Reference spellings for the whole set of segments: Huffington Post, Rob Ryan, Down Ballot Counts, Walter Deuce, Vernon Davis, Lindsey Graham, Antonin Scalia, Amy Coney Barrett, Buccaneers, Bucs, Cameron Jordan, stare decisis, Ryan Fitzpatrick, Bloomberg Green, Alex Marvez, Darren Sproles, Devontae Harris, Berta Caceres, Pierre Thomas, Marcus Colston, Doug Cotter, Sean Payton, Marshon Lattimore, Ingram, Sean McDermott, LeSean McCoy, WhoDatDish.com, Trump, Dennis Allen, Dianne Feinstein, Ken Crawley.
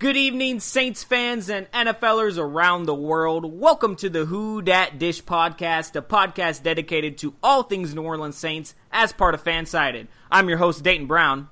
Good evening, Saints fans and NFLers around the world. Welcome to the Who Dat Dish podcast, a podcast dedicated to all things New Orleans Saints as part of Fansided. I'm your host, Dayton Brown.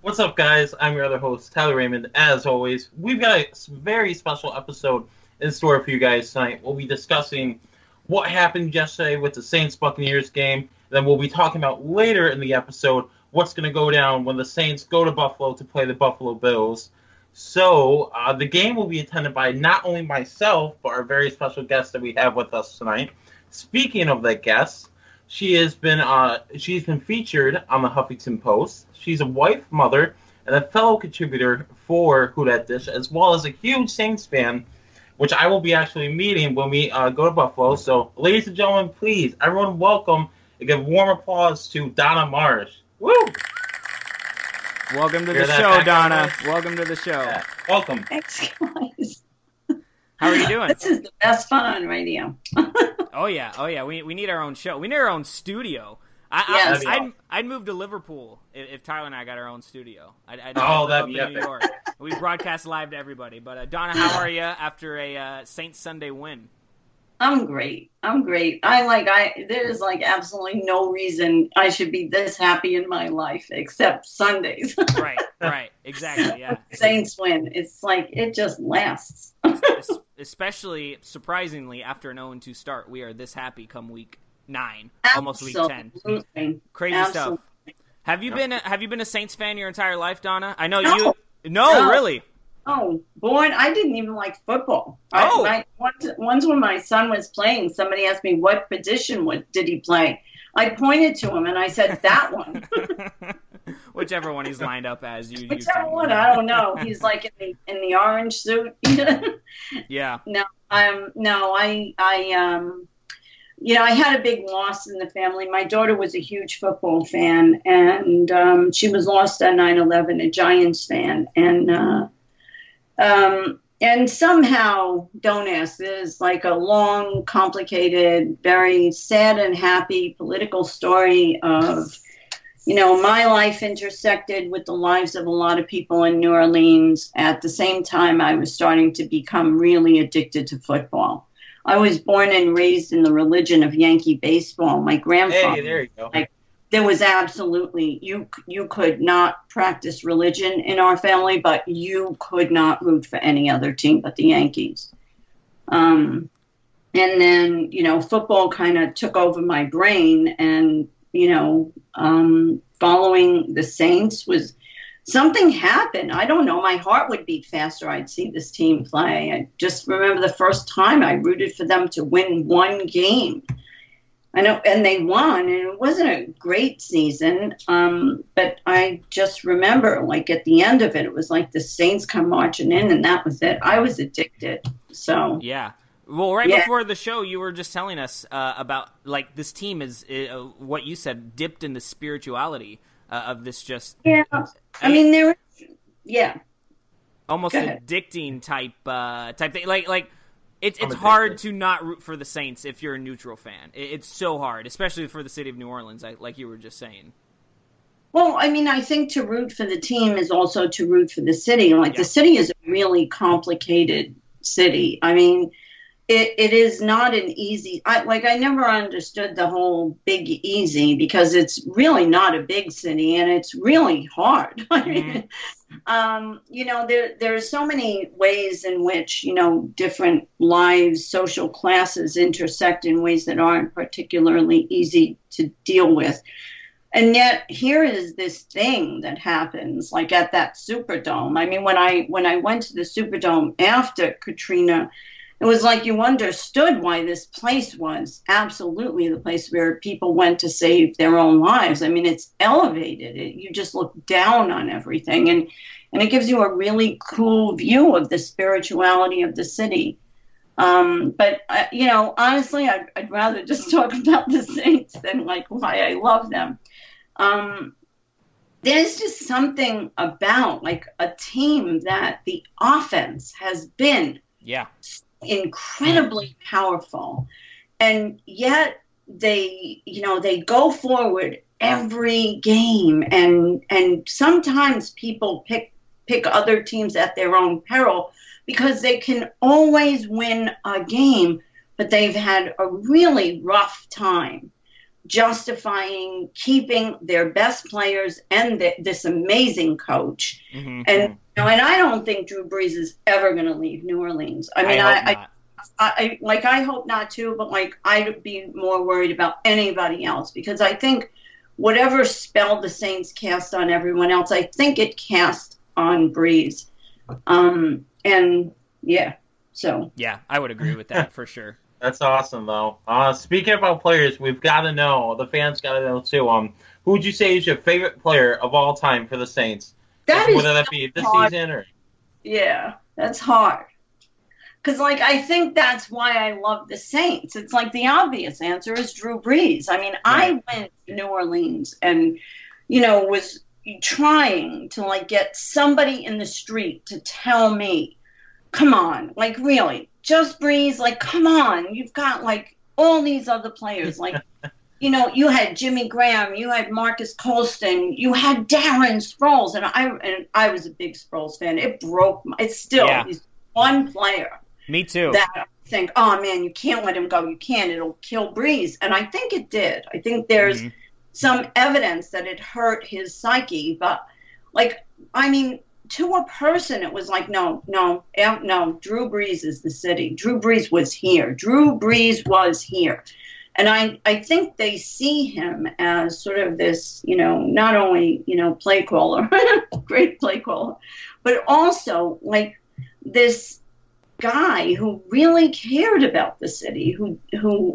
What's up, guys? I'm your other host, Tyler Raymond. As always, we've got a very special episode in store for you guys tonight. We'll be discussing what happened yesterday with the Saints-Buccaneers game. Then we'll be talking about later in the episode what's going to go down when the Saints go to Buffalo to play the Buffalo Bills. So, the game will be attended by not only myself, but our very special guest that we have with us tonight. Speaking of that guest, she's been featured on the Huffington Post. She's a wife, mother, and a fellow contributor for Who Dat Dish, as well as a huge Saints fan, which I will be actually meeting when we go to Buffalo. So, ladies and gentlemen, please, everyone welcome and give warm applause to Donna Marsh. Woo! Welcome to the show, Donna. Welcome to the show. Yeah. Welcome. Thanks, guys. How are you doing? This is the best fun right now. Oh, yeah. We need our own show. We need our own studio. I'd move to Liverpool if Tyler and I got our own studio. I'd move up to New York. We broadcast live to everybody. But, Donna, how are you after a Saints Sunday win? I'm great. There's like absolutely no reason I should be this happy in my life except Sundays. Right. Exactly. Yeah. Saints win. It's like, it just lasts. Especially, surprisingly, after an 0-2 start, we are this happy come week 9, absolutely. Almost week 10. Crazy absolutely. Stuff. Have you been a Saints fan your entire life, Donna? I know No, really. Oh, boy, I didn't even like football. Oh. Once when my son was playing, somebody asked me what position did he play. I pointed to him, and I said, that one. Whichever one he's lined up as. Whichever one, I don't know. He's like in the orange suit. Yeah. I had a big loss in the family. My daughter was a huge football fan, and she was lost on 9/11, a Giants fan, and somehow, don't ask, there's like a long, complicated, very sad and happy political story of, my life intersected with the lives of a lot of people in New Orleans. At the same time, I was starting to become really addicted to football. I was born and raised in the religion of Yankee baseball. My grandfather, hey, there you go. There was absolutely, you could not practice religion in our family, but you could not root for any other team but the Yankees. And then, football kind of took over my brain, and, following the Saints was, something happened. I don't know. My heart would beat faster. I'd see this team play. I just remember the first time I rooted for them to win one game. I know, and they won, and it wasn't a great season, but I just remember, like, at the end of it, it was like the Saints come marching in, and that was it. I was addicted, so. Yeah. Well, before the show, you were just telling us about, like, this team is, what you said, dipped in the spirituality of this just. Yeah. I mean, there is, yeah. Almost addicting type thing. Like. It's hard to not root for the Saints if you're a neutral fan. It's so hard, especially for the city of New Orleans, like you were just saying. Well, I mean, I think to root for the team is also to root for the city. Like, the city is a really complicated city. I mean, it is not an easy – I never understood the whole Big Easy because it's really not a big city and it's really hard. I mean, there are so many ways in which, different lives, social classes intersect in ways that aren't particularly easy to deal with. And yet here is this thing that happens, like at that Superdome. I mean, when I went to the Superdome after Katrina, it was like you understood why this place was absolutely the place where people went to save their own lives. I mean, it's elevated. You just look down on everything, and it gives you a really cool view of the spirituality of the city. Honestly, I'd rather just talk about the Saints than, like, why I love them. There's just something about, like, a team that the offense has been incredibly powerful, and yet they go forward every game, and sometimes people pick pick other teams at their own peril, because they can always win a game, but they've had a really rough time justifying keeping their best players and this amazing coach. Mm-hmm. And I don't think Drew Brees is ever going to leave New Orleans. I mean, I hope not too, but like I'd be more worried about anybody else, because I think whatever spell the Saints cast on everyone else, I think it cast on Brees. Yeah, I would agree with that for sure. That's awesome, though. Speaking about players, we've got to know, the fans got to know too. Who would you say is your favorite player of all time for the Saints? Whether that be this season or... Yeah, that's hard. Because, like, I think that's why I love the Saints. It's like the obvious answer is Drew Brees. I mean, yeah. I went to New Orleans and, you know, was trying to, like, get somebody in the street to tell me, come on, like, really, just Brees, like, come on. You've got, like, all these other players. Like, you know, you had Jimmy Graham, you had Marcus Colston, you had Darren Sproles. And I was a big Sproles fan. It broke my – it's still he's one player. Me too. That I think, oh, man, you can't let him go. You can't. It'll kill Brees. And I think it did. I think there's some evidence that it hurt his psyche. But, like, I mean, to a person, it was like, no, Drew Brees is the city. Drew Brees was here. And I think they see him as sort of this, you know, not only, you know, play caller, great play caller, but also, like, this guy who really cared about the city, who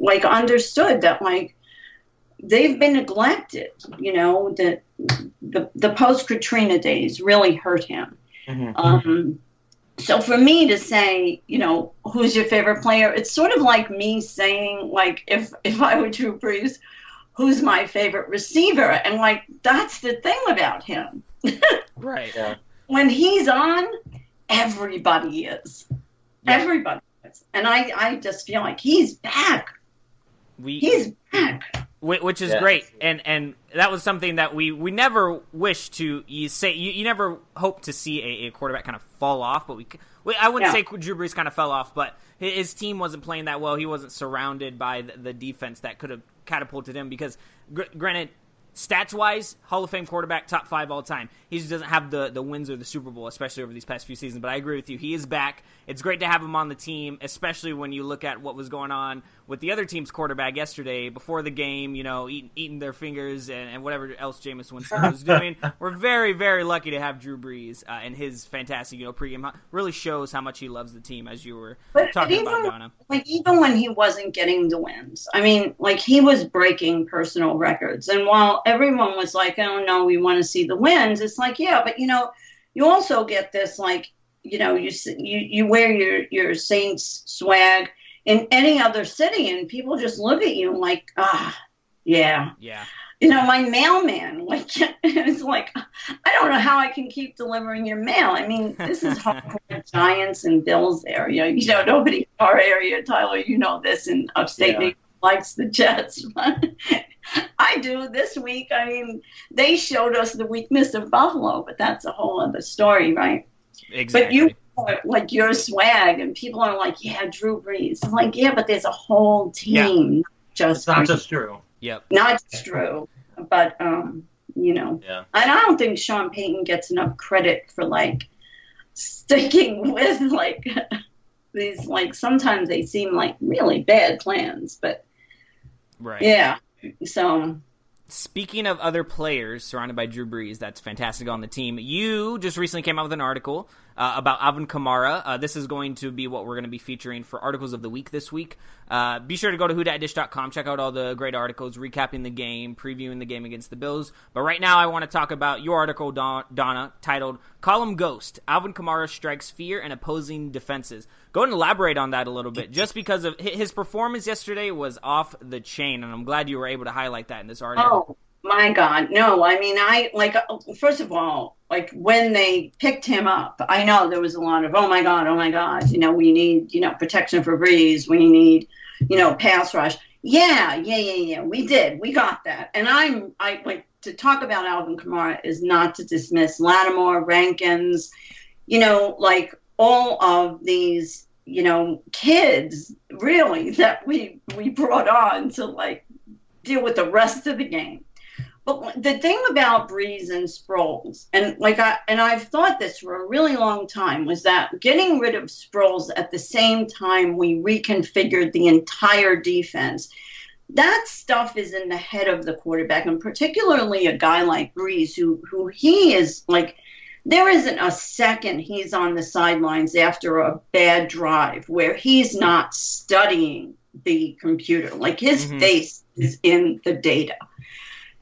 like understood that like they've been neglected, you know, that the post-Katrina days really hurt him. Mm-hmm. So for me to say, you know, who's your favorite player, it's sort of like me saying, like, if I were Drew Brees, who's my favorite receiver? And like that's the thing about him. Right. Yeah. When he's on, everybody is. Yeah. Everybody is. And I just feel like he's back. He's back. Which is great. And that was something that we never wish to say. You never hope to see a quarterback kind of fall off. But I wouldn't say Drew Brees kind of fell off, but his team wasn't playing that well. He wasn't surrounded by the defense that could have catapulted him because, granted, stats-wise, Hall of Fame quarterback, top 5 all time. He just doesn't have the wins or the Super Bowl, especially over these past few seasons. But I agree with you. He is back. It's great to have him on the team, especially when you look at what was going on with the other team's quarterback yesterday before the game, you know, eating their fingers and whatever else Jameis Winston was doing. We're very, very lucky to have Drew Brees and his fantastic, you know, pregame. Really shows how much he loves the team, as you were talking about, Donna. Like, even when he wasn't getting the wins, I mean, like, he was breaking personal records. And while everyone was like, oh, no, we want to see the wins, it's like, yeah, but, you know, you also get this, like, you know, you wear your Saints swag in any other city, and people just look at you like, yeah. You know, my mailman, like, it's like, I don't know how I can keep delivering your mail. I mean, this is hardcore Giants and Bills area. You know, nobody in our area, Tyler, you know this, in upstate New York likes the Jets. I do this week. I mean, they showed us the weakness of Buffalo, but that's a whole other story, right? Exactly. But you like your swag, and people are like, yeah, Drew Brees. I'm like, yeah, but there's a whole team. Yeah. Not just Drew. Yep. Not just Drew. But, you know. Yeah. And I don't think Sean Payton gets enough credit for, like, sticking with, like, these, like, sometimes they seem like really bad plans. But, right. Yeah. So... Speaking of other players surrounded by Drew Brees, that's fantastic on the team. You just recently came out with an article about Alvin Kamara. This is going to be what we're going to be featuring for Articles of the Week this week. Be sure to go to whodatdish.com. Check out all the great articles recapping the game, previewing the game against the Bills. But right now I want to talk about your article, Donna, titled Call Him Ghost. Alvin Kamara Strikes Fear in Opposing Defenses. Go and elaborate on that a little bit, just because of his performance yesterday was off the chain, and I'm glad you were able to highlight that in this article. Oh, my God. No, I mean, first of all, like, when they picked him up, I know there was a lot of, oh, my God, you know, we need, you know, protection for Brees. We need, you know, pass rush. Yeah, we did. We got that. And I'm, I like, to talk about Alvin Kamara is not to dismiss Lattimore, Rankins, you know, like all of these, you know, kids really that we brought on to like deal with the rest of the game. But the thing about Brees and Sproles, and like I've thought this for a really long time, was that getting rid of Sproles at the same time we reconfigured the entire defense, that stuff is in the head of the quarterback, and particularly a guy like Brees, who he is like, there isn't a second he's on the sidelines after a bad drive where he's not studying the computer. Like his face is in the data.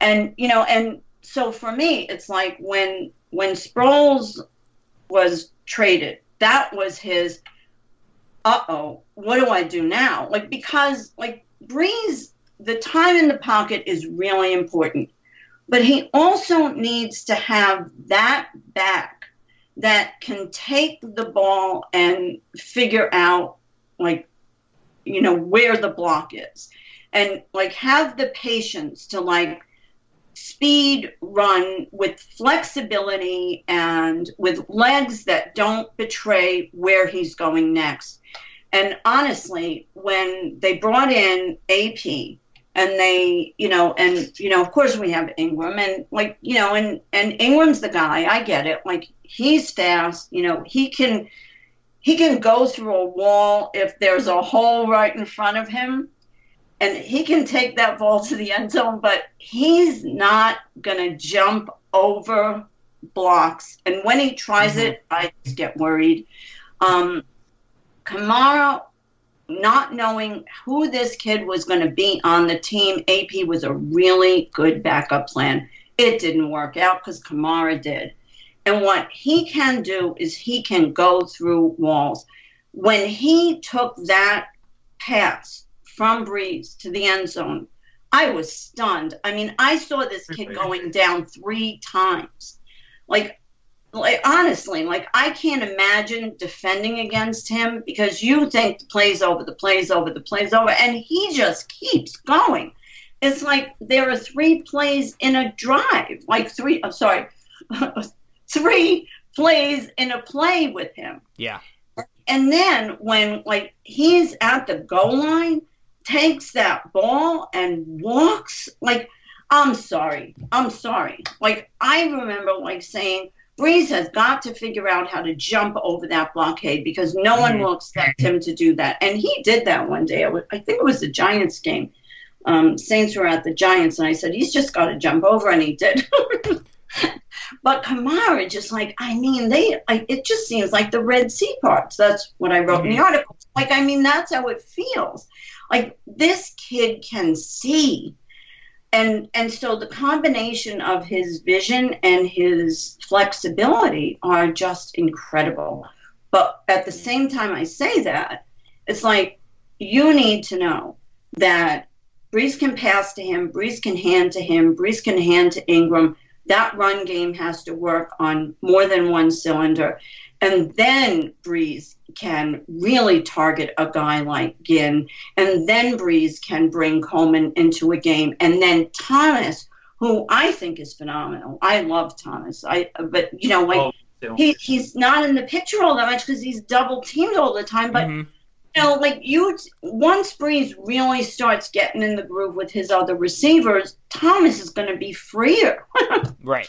And, you know, and so for me, it's like when Sproles was traded, that was his, uh-oh, what do I do now? Like, because, like, Brees, the time in the pocket is really important. But he also needs to have that back that can take the ball and figure out, like, you know, where the block is. And, like, have the patience to, like, speed run with flexibility and with legs that don't betray where he's going next. And honestly, when they brought in AP and they, you know, of course we have Ingram and like, you know, and Ingram's the guy, I get it. Like he's fast, you know, he can go through a wall if there's a hole right in front of him. And he can take that ball to the end zone, but he's not going to jump over blocks. And when he tries it, I just get worried. Kamara, not knowing who this kid was going to be on the team, AP was a really good backup plan. It didn't work out because Kamara did. And what he can do is he can go through walls. When he took that pass from Brees to the end zone, I was stunned. I mean, I saw this kid going down 3 times. Like honestly, like I can't imagine defending against him because you think the play's over, the play's over, the play's over, and he just keeps going. It's like there are 3 plays in a drive, like 3 plays in a play with him. Yeah. And then when like he's at the goal line, takes that ball and walks, like, I'm sorry. Like, I remember, like, saying, Brees has got to figure out how to jump over that blockade because no one will expect him to do that. And he did that one day. I think it was the Giants game. Saints were at the Giants, and I said, he's just got to jump over, and he did. But Kamara just, like, I mean, it just seems like the Red Sea parts. That's what I wrote in the article. Like, I mean, that's how it feels. Like, this kid can see. And so the combination of his vision and his flexibility are just incredible. But at the same time I say that, it's like you need to know that Brees can pass to him, Brees can hand to him, Brees can hand to Ingram. That run game has to work on more than one cylinder. And then Brees can really target a guy like Ginn. And then Brees can bring Coleman into a game. And then Thomas, who I think is phenomenal. I love Thomas. But, you know, like he's not in the picture all that much because he's double-teamed all the time. But, you know, like once Brees really starts getting in the groove with his other receivers, Thomas is going to be freer. Right.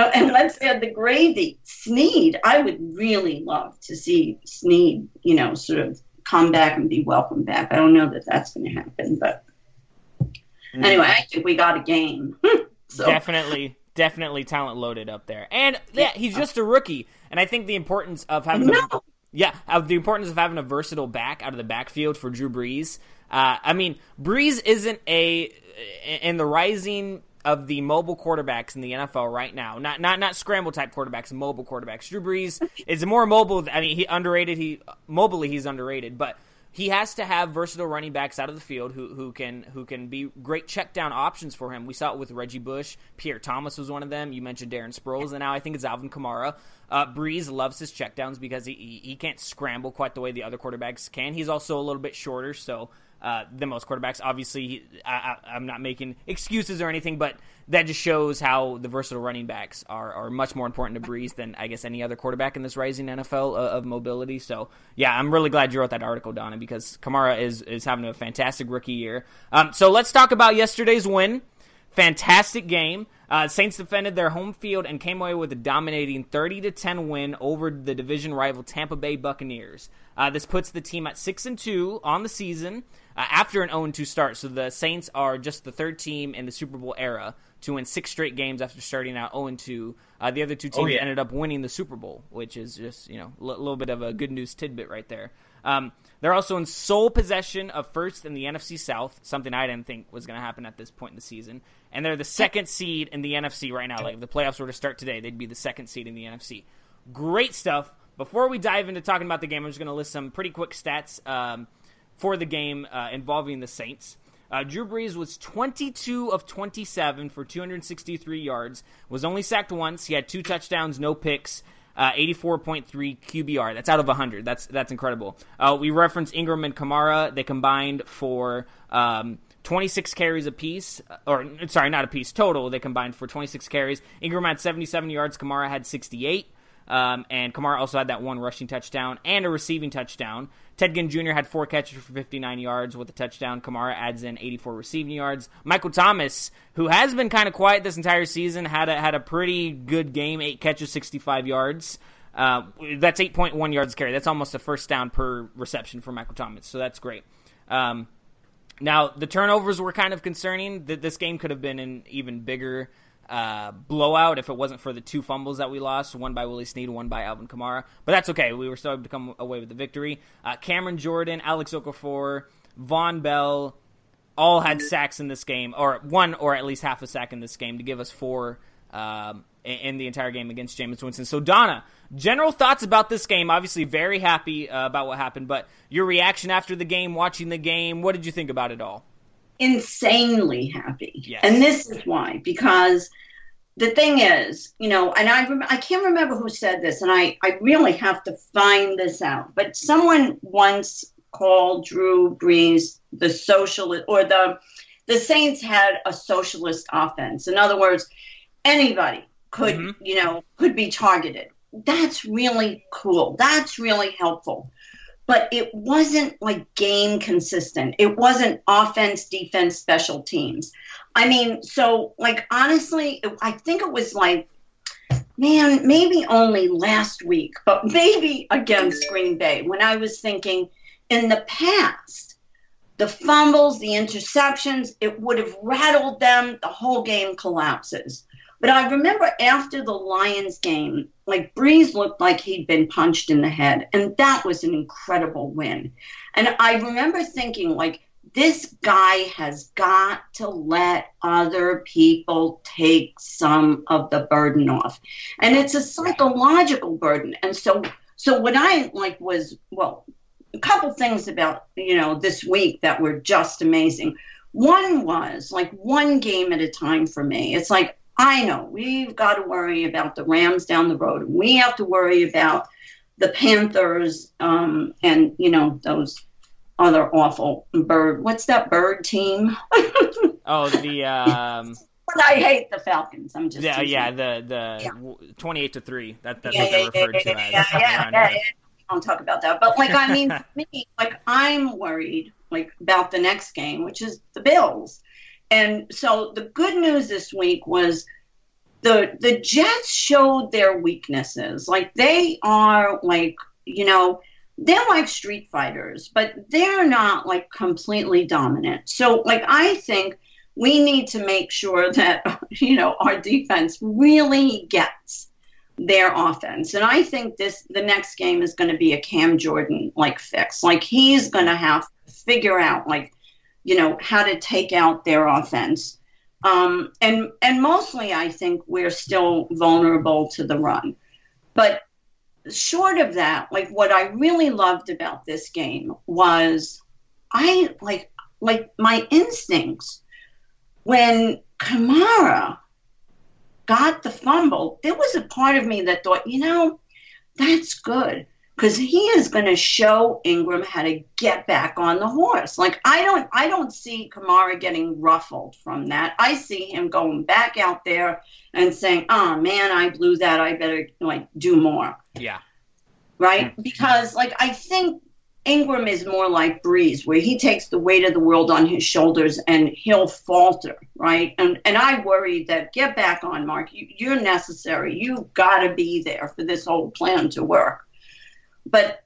Oh, and let's add the gravy. Snead. I would really love to see Snead, you know, sort of come back and be welcomed back. I don't know that that's going to happen, but anyway, I think we got a game. So. Definitely talent loaded up there. And yeah, he's just a rookie. And I think the importance of having a versatile back out of the backfield for Drew Brees. I mean, Brees isn't in the rising of the mobile quarterbacks in the NFL right now, not scramble type quarterbacks, mobile quarterbacks. Drew Brees is more mobile. I mean, he's underrated, but he has to have versatile running backs out of the field who can be great check down options for him. We saw it with Reggie Bush. Pierre Thomas was one of them. You mentioned Darren Sproles, and now I think it's Alvin Kamara. Brees loves his checkdowns because he can't scramble quite the way the other quarterbacks can. He's also a little bit shorter, so than most quarterbacks. Obviously, I'm not making excuses or anything, but that just shows how the versatile running backs are much more important to Brees than, I guess, any other quarterback in this rising NFL of mobility. So, yeah, I'm really glad you wrote that article, Donna, because Kamara is having a fantastic rookie year. So let's talk about yesterday's win. Fantastic game. Saints defended their home field and came away with a dominating 30-10 win over the division rival Tampa Bay Buccaneers. This puts the team at 6-2 on the season after an 0-2 start. So the Saints are just the third team in the Super Bowl era to win six straight games after starting out 0-2. The other two teams ended up winning the Super Bowl, which is just, you know, a little bit of a good news tidbit right there. They're also in sole possession of first in the NFC South, something I didn't think was going to happen at this point in the season. And they're the second seed in the NFC right now. Like, if the playoffs were to start today, they'd be the second seed in the NFC. Great stuff. Before we dive into talking about the game, I'm just going to list some pretty quick stats for the game involving the Saints. Drew Brees was 22 of 27 for 263 yards, was only sacked once. He had 2 touchdowns, no picks. 84.3 QBR. That's out of 100. That's incredible. We referenced Ingram and Kamara. They combined for 26 carries apiece. They combined for 26 carries. Ingram had 77 yards. Kamara had 68. And Kamara also had that one rushing touchdown and a receiving touchdown. Ted Ginn Jr. had 4 catches for 59 yards with a touchdown. Kamara adds in 84 receiving yards. Michael Thomas, who has been kind of quiet this entire season, had a pretty good game, 8 catches, 65 yards. That's 8.1 yards carry. That's almost a first down per reception for Michael Thomas, so that's great. Now, the turnovers were kind of concerning. This game could have been an even bigger blowout if it wasn't for the 2 fumbles that we lost, one by Willie Snead, one by Alvin Kamara. But that's okay. We were still able to come away with the victory. Cameron Jordan, Alex Okafor, Von Bell all had sacks in this game, or one or at least half a sack in this game to give us 4 in the entire game against Jameis Winston. So, Donna, general thoughts about this game. Obviously very happy about what happened, but your reaction after the game, watching the game, what did you think about it all? Insanely happy. Yes. And this is why, because the thing is, you know, and I can't remember who said this, and I really have to find this out, but someone once called Drew Brees the socialist, or the Saints had a socialist offense. In other words, anybody could, you know, could be targeted. That's really cool. That's really helpful. But it wasn't, like, game consistent. It wasn't offense, defense, special teams. I mean, so, like, honestly, I think it was like, man, maybe only last week, but maybe against Green Bay, when I was thinking in the past, the fumbles, the interceptions, it would have rattled them, the whole game collapses. But I remember after the Lions game, like, Brees looked like he'd been punched in the head, and that was an incredible win. And I remember thinking, like, this guy has got to let other people take some of the burden off. And it's a psychological burden. And so what I, like, was, well, a couple things about, you know, this week that were just amazing. One was, like, one game at a time for me. It's like, I know we've got to worry about the Rams down the road. We have to worry about the Panthers and, you know, those other awful bird. What's that bird team? Oh, the But I hate the Falcons. I'm just the 28-3. That's what they referred to as. I don't talk about that. But, like, I mean, me, like, I'm worried, like, about the next game, which is the Bills. And so the good news this week was the Jets showed their weaknesses. Like, they are, like, you know, they're like street fighters, but they're not, like, completely dominant. So, like, I think we need to make sure that, you know, our defense really gets their offense. And I think the next game is going to be a Cam Jordan, like, fix. Like, he's going to have to figure out, like, you know, how to take out their offense. And mostly I think we're still vulnerable to the run. But short of that, like, what I really loved about this game was I, like my instincts. When Kamara got the fumble, there was a part of me that thought, you know, that's good, because he is going to show Ingram how to get back on the horse. Like, I don't see Kamara getting ruffled from that. I see him going back out there and saying, oh, man, I blew that. I better, like, do more. Yeah. Right? Because, like, I think Ingram is more like Brees, where he takes the weight of the world on his shoulders and he'll falter, right? And I worry that, get back on, Mark. You're necessary. You've got to be there for this whole plan to work. But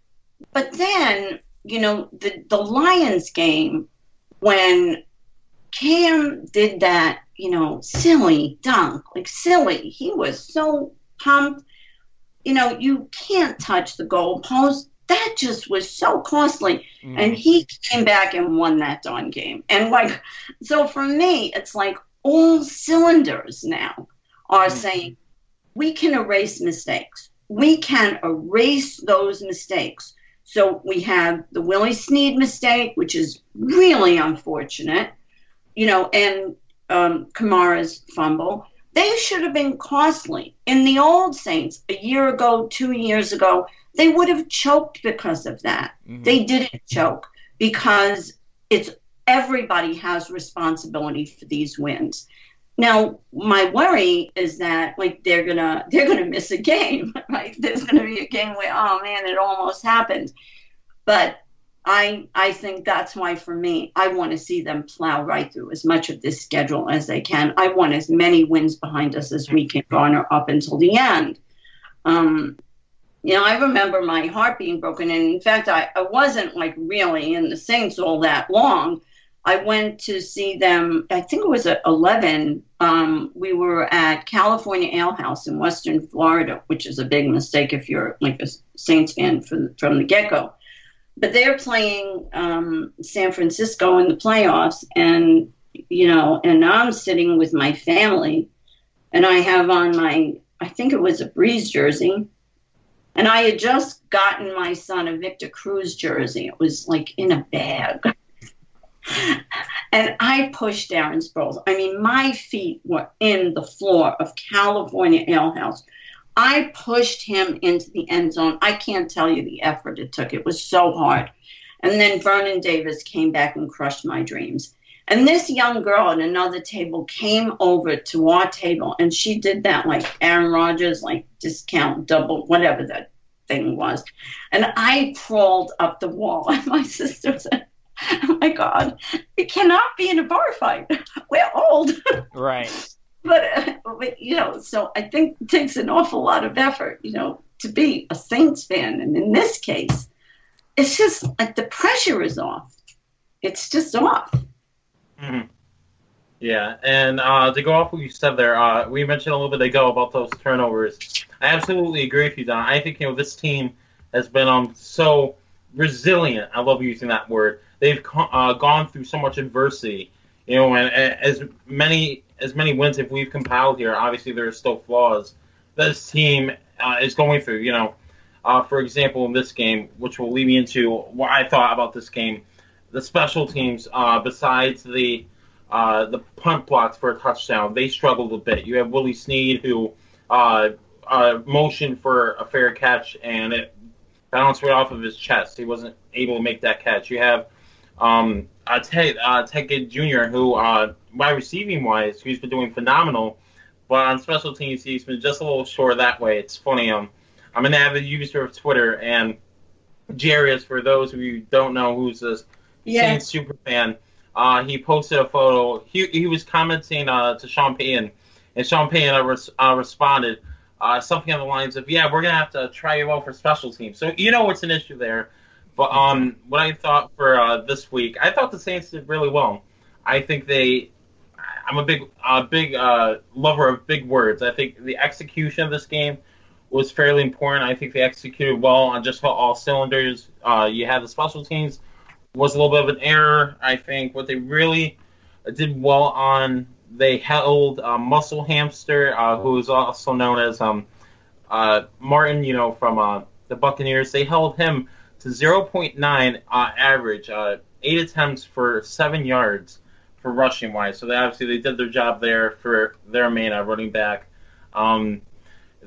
then, you know, the Lions game, when Cam did that, you know, silly dunk, like silly, he was so pumped. You know, you can't touch the goalpost. That just was so costly. Mm. And he came back and won that darn game. And, like, so for me, it's like all cylinders now are saying we can erase mistakes. We can erase those mistakes. So we have the Willie Snead mistake, which is really unfortunate, you know, and Kamara's fumble. They should have been costly. In the old Saints, a year ago, 2 years ago, they would have choked because of that. Mm-hmm. They didn't choke because it's everybody has responsibility for these wins. Now, my worry is that, like, they're gonna miss a game, right? There's gonna be a game where, oh man, it almost happened. But I think that's why, for me, I want to see them plow right through as much of this schedule as they can. I want as many wins behind us as we can garner up until the end. You know, I remember my heart being broken, and in fact, I wasn't, like, really in the Saints all that long. I went to see them, I think it was at 11. We were at California Ale House in Western Florida, which is a big mistake if you're, like, a Saints fan from the get-go. But they're playing San Francisco in the playoffs, and, you know, and I'm sitting with my family, and I have on my, I think it was a Breeze jersey, and I had just gotten my son a Victor Cruz jersey. It was, like, in a bag. And I pushed Darren Sproles. I mean, my feet were in the floor of California Ale House. I pushed him into the end zone. I can't tell you the effort it took. It was so hard. And then Vernon Davis came back and crushed my dreams. And this young girl at another table came over to our table, and she did that, like, Aaron Rodgers, like, discount, double, whatever that thing was. And I crawled up the wall, and my sister said, oh, my God, it cannot be in a bar fight. We're old. Right. But, you know, so I think it takes an awful lot of effort, you know, to be a Saints fan. And in this case, it's just, like, the pressure is off. It's just off. Mm-hmm. Yeah, and to go off what you said there, we mentioned a little bit ago about those turnovers. I absolutely agree with you, Don. I think, you know, this team has been so resilient. I love using that word. They've gone through so much adversity, you know, and as many wins if we've compiled here. Obviously, there are still flaws that this team is going through. You know, for example, in this game, which will lead me into what I thought about this game, the special teams, besides the punt blocks for a touchdown, they struggled a bit. You have Willie Snead, who motioned for a fair catch, and it bounced right off of his chest. He wasn't able to make that catch. You have Ted Ginn Jr., who, wide receiving wise, he's been doing phenomenal, but on special teams, he's been just a little short that way. It's funny. I'm an avid user of Twitter, and Jarius, for those of you who don't know who's this Saints super fan, he posted a photo. He was commenting to Sean Payton, and Sean Payton responded something on the lines of, yeah, we're going to have to try you out for special teams. So, you know, it's an issue there. But what I thought for this week, I thought the Saints did really well. I think I'm a big lover of big words. I think the execution of this game was fairly important. I think they executed well on just about all cylinders. You had the special teams was a little bit of an error. I think what they really did well on, they held Muscle Hamster, who is also known as Martin, you know, from the Buccaneers. They held him to 0.9 average, 8 attempts for 7 yards for rushing-wise. So, they obviously did their job there for their main running back.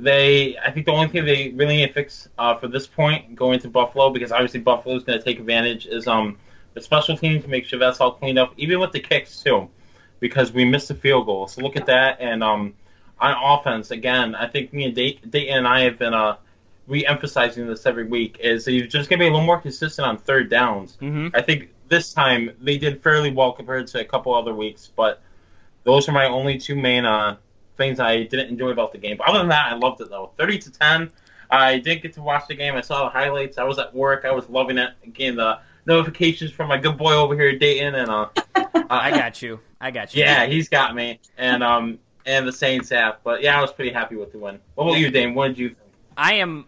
I think the only thing they really need to fix for this point going to Buffalo, because obviously Buffalo's going to take advantage, is the special teams to make sure that's all cleaned up, even with the kicks too, because we missed the field goal. So look at that. And on offense, again, I think me and Dayton and I have been re-emphasizing this every week, is you're just going to be a little more consistent on third downs. Mm-hmm. I think this time they did fairly well compared to a couple other weeks, but those are my only two main things I didn't enjoy about the game. But other than that, I loved it, though. 30-10, I did get to watch the game. I saw the highlights. I was at work. I was loving it. Again, the notifications from my good boy over here, Dayton. And I got you. Yeah, he's got me. And the Saints app. But, yeah, I was pretty happy with the win. What about you, Dayton? What did you think? I am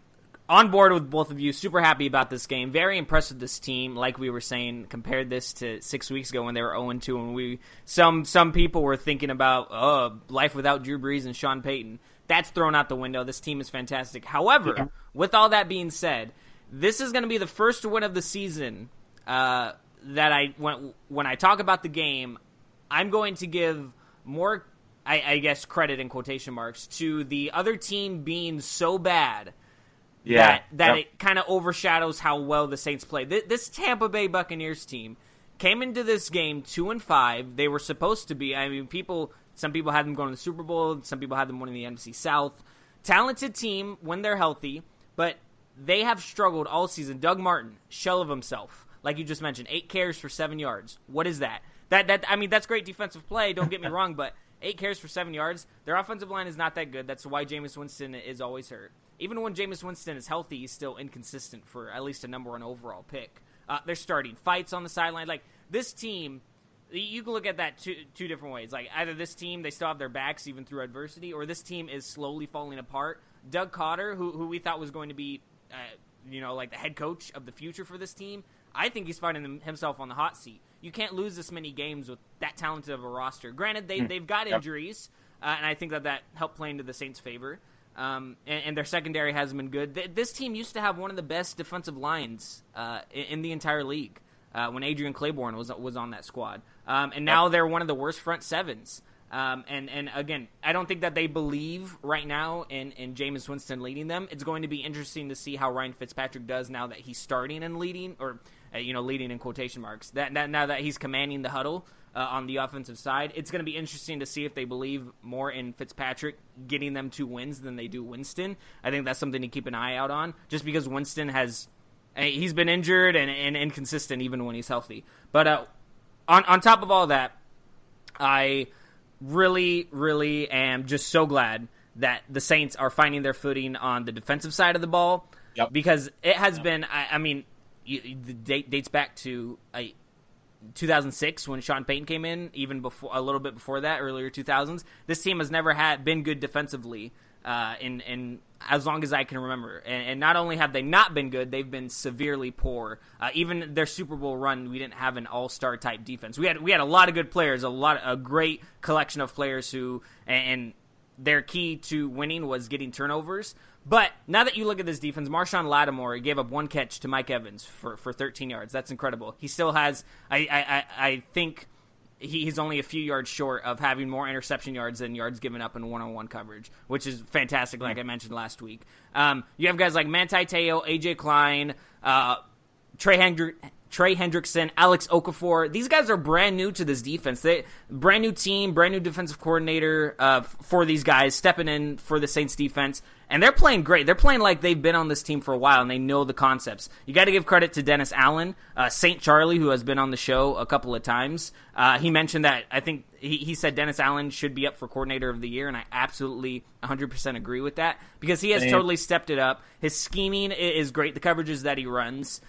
on board with both of you. Super happy about this game. Very impressed with this team. Like we were saying, compared this to 6 weeks ago when they were 0-2, and some people were thinking about life without Drew Brees and Sean Payton. That's thrown out the window. This team is fantastic. However, with all that being said, this is going to be the first win of the season that when I talk about the game, I'm going to give more, I guess, credit in quotation marks to the other team being so bad. Yeah, that it kind of overshadows how well the Saints played. This Tampa Bay Buccaneers team came into this game 2-5. They were supposed to be. I mean, some people had them going to the Super Bowl. Some people had them winning the NFC South. Talented team when they're healthy, but they have struggled all season. Doug Martin, shell of himself, like you just mentioned, 8 carries for 7 yards. What is that? That's great defensive play. Don't get me wrong, but 8 carries for 7 yards. Their offensive line is not that good. That's why Jameis Winston is always hurt. Even when Jameis Winston is healthy, he's still inconsistent for at least a #1 overall pick. They're starting fights on the sideline. Like, this team, you can look at that two different ways. Like, either this team, they still have their backs even through adversity, or this team is slowly falling apart. Doug Cotter, who we thought was going to be, like the head coach of the future for this team, I think he's finding himself on the hot seat. You can't lose this many games with that talented of a roster. Granted, they've got injuries, and I think that helped play into the Saints' favor. And their secondary hasn't been good. This team used to have one of the best defensive lines in the entire league when Adrian Claiborne was on that squad. And now they're one of the worst front sevens. And again, I don't think that they believe right now in Jameis Winston leading them. It's going to be interesting to see how Ryan Fitzpatrick does now that he's starting and leading, or leading in quotation marks. That now that he's commanding the huddle on the offensive side, it's going to be interesting to see if they believe more in Fitzpatrick getting them 2 wins than they do Winston. I think that's something to keep an eye out on, just because Winston he's been injured and inconsistent even when he's healthy. But on top of all that, I really, really am just so glad that the Saints are finding their footing on the defensive side of the ball, because it has been, dates back to 2006 when Sean Payton came in, even before, a little bit before that, earlier 2000s. This team has never been good defensively in as long as I can remember. And not only have they not been good, they've been severely poor. Even their Super Bowl run, we didn't have an all-star type defense. We had a lot of good players, a great collection of players who, and their key to winning was getting turnovers. But now that you look at this defense, Marshon Lattimore gave up 1 catch to Mike Evans for 13 yards. That's incredible. He still has, I think, he's only a few yards short of having more interception yards than yards given up in one-on-one coverage, which is fantastic, like I mentioned last week. You have guys like Manti Te'o, A.J. Klein, Trey Hendrickson, Alex Okafor. These guys are brand new to this defense. Brand new team, brand new defensive coordinator for these guys, stepping in for the Saints defense. And they're playing great. They're playing like they've been on this team for a while, and they know the concepts. You got to give credit to Dennis Allen, St. Charlie, who has been on the show a couple of times. He mentioned that, I think he said Dennis Allen should be up for coordinator of the year, and I absolutely 100% agree with that, because he has totally stepped it up. His scheming is great. The coverages that he runs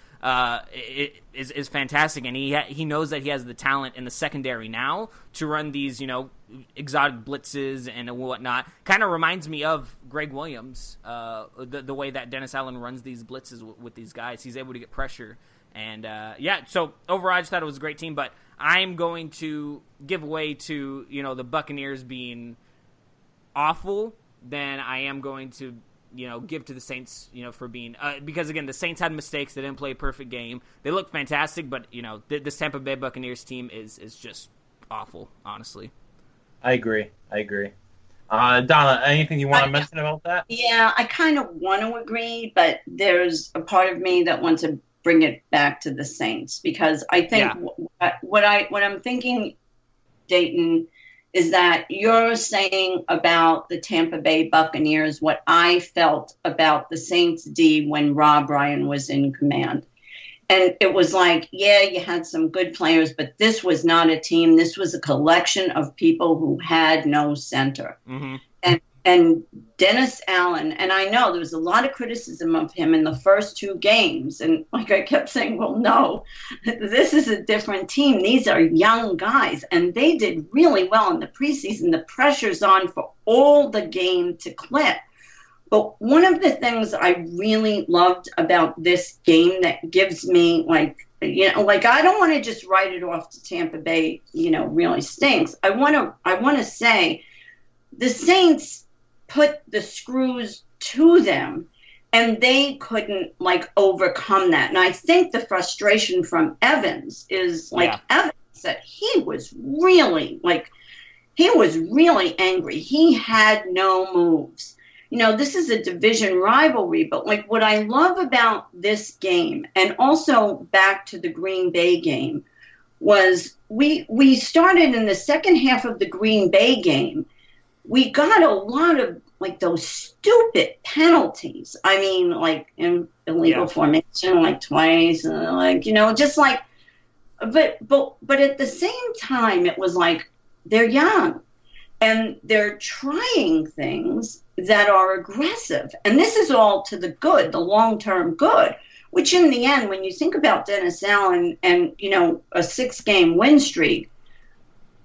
is fantastic, and he knows that he has the talent in the secondary now to run these exotic blitzes and whatnot. Kind of reminds me of Greg Williams, the way that Dennis Allen runs these blitzes with these guys. He's able to get pressure, and so overall I just thought it was a great team, but I'm going to give way to the Buccaneers being awful than I am going to give to the Saints, for being because again, the Saints had mistakes. They didn't play a perfect game. They looked fantastic, but this Tampa Bay Buccaneers team is just awful, honestly. I agree. Donna, anything you want to mention about that? Yeah, I kind of want to agree, but there's a part of me that wants to bring it back to the Saints, because I think what I'm thinking, Dayton, is that you're saying about the Tampa Bay Buccaneers what I felt about the Saints D when Rob Ryan was in command. And it was like, yeah, you had some good players, but this was not a team. This was a collection of people who had no center. Mm-hmm. And Dennis Allen, and I know there was a lot of criticism of him in the first two games. And like I kept saying, well, no, this is a different team. These are young guys. And they did really well in the preseason. The pressure's on for all the game to clip. But one of the things I really loved about this game that gives me, I don't want to just write it off to Tampa Bay, really stinks. I want to say the Saints put the screws to them, and they couldn't, overcome that. And I think the frustration from Evans is, Evans said he was really, he was really angry. He had no moves. This is a division rivalry, but, what I love about this game, and also back to the Green Bay game, was we started in the second half of the Green Bay game. We got a lot of, those stupid penalties. I mean, in illegal formation, twice, and, But at the same time, it was they're young. And they're trying things that are aggressive. And this is all to the good, the long-term good, which in the end, when you think about Dennis Allen and, a six-game win streak,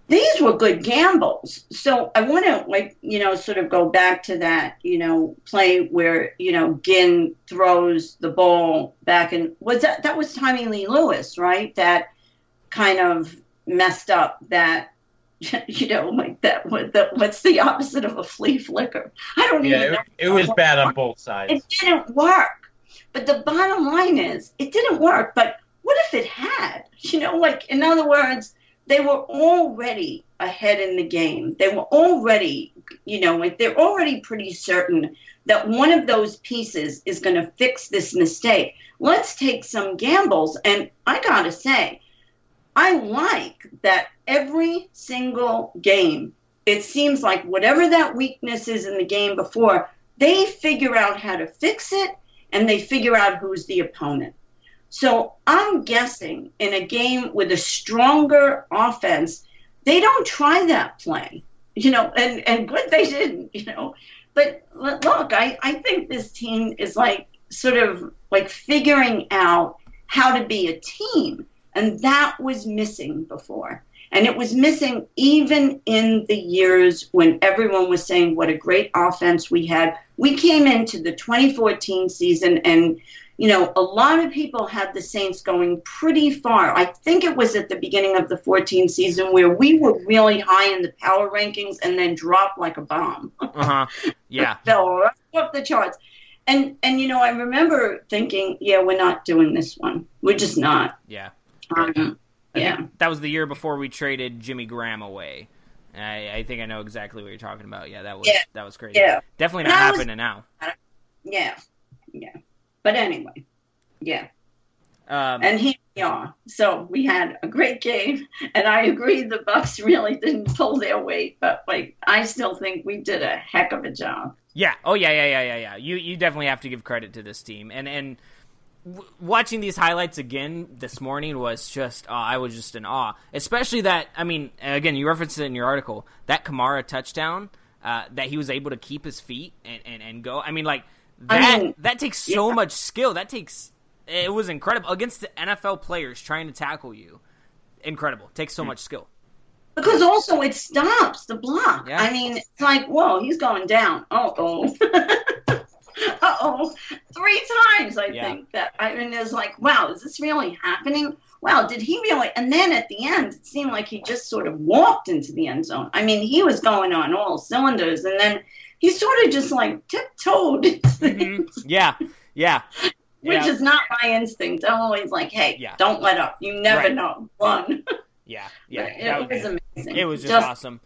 these were good gambles. So I want to, sort of go back to that, play where, Ginn throws the ball back. And was Tommy Lee Lewis, right? That kind of messed up that. What's the opposite of a flea flicker? I don't even know. It was bad on both sides. It didn't work. But the bottom line is, it didn't work. But what if it had? In other words, they were already ahead in the game. They were already, they're already pretty certain that one of those pieces is going to fix this mistake. Let's take some gambles. And I got to say, I like that every single game, it seems like whatever that weakness is in the game before, they figure out how to fix it, and they figure out who's the opponent. So I'm guessing in a game with a stronger offense, they don't try that play, and good they didn't, But look, I think this team is sort of figuring out how to be a team. And that was missing before. And it was missing even in the years when everyone was saying what a great offense we had. We came into the 2014 season and, a lot of people had the Saints going pretty far. I think it was at the beginning of the 14 season where we were really high in the power rankings and then dropped like a bomb. Uh-huh. Yeah. Fell right up the charts. And, I remember thinking, we're not doing this one. We're just not. Yeah. That was the year before we traded Jimmy Graham away. I think I know exactly what you're talking about. Yeah, that was crazy. Yeah. Definitely not happening now. Yeah. But anyway, yeah. And here we are. So we had a great game, and I agree the Bucks really didn't pull their weight, but I still think we did a heck of a job. Yeah. Oh yeah. You definitely have to give credit to this team, and. Watching these highlights again this morning was just, I was just in awe. Especially that, you referenced it in your article, that Kamara touchdown, that he was able to keep his feet and go. That takes so much skill. It was incredible. Against the NFL players trying to tackle you, incredible. Takes so much skill. Because also it stops the block. Yeah. It's whoa, he's going down. Uh-oh, three times I think that. It was wow, is this really happening? Wow, did he really? And then at the end, it seemed like he just sort of walked into the end zone. He was going on all cylinders, and then he sort of just tiptoed. Mm-hmm. Yeah. Which is not my instinct. I'm always hey, don't let up. You never know. One. Yeah. It was amazing. It was just awesome.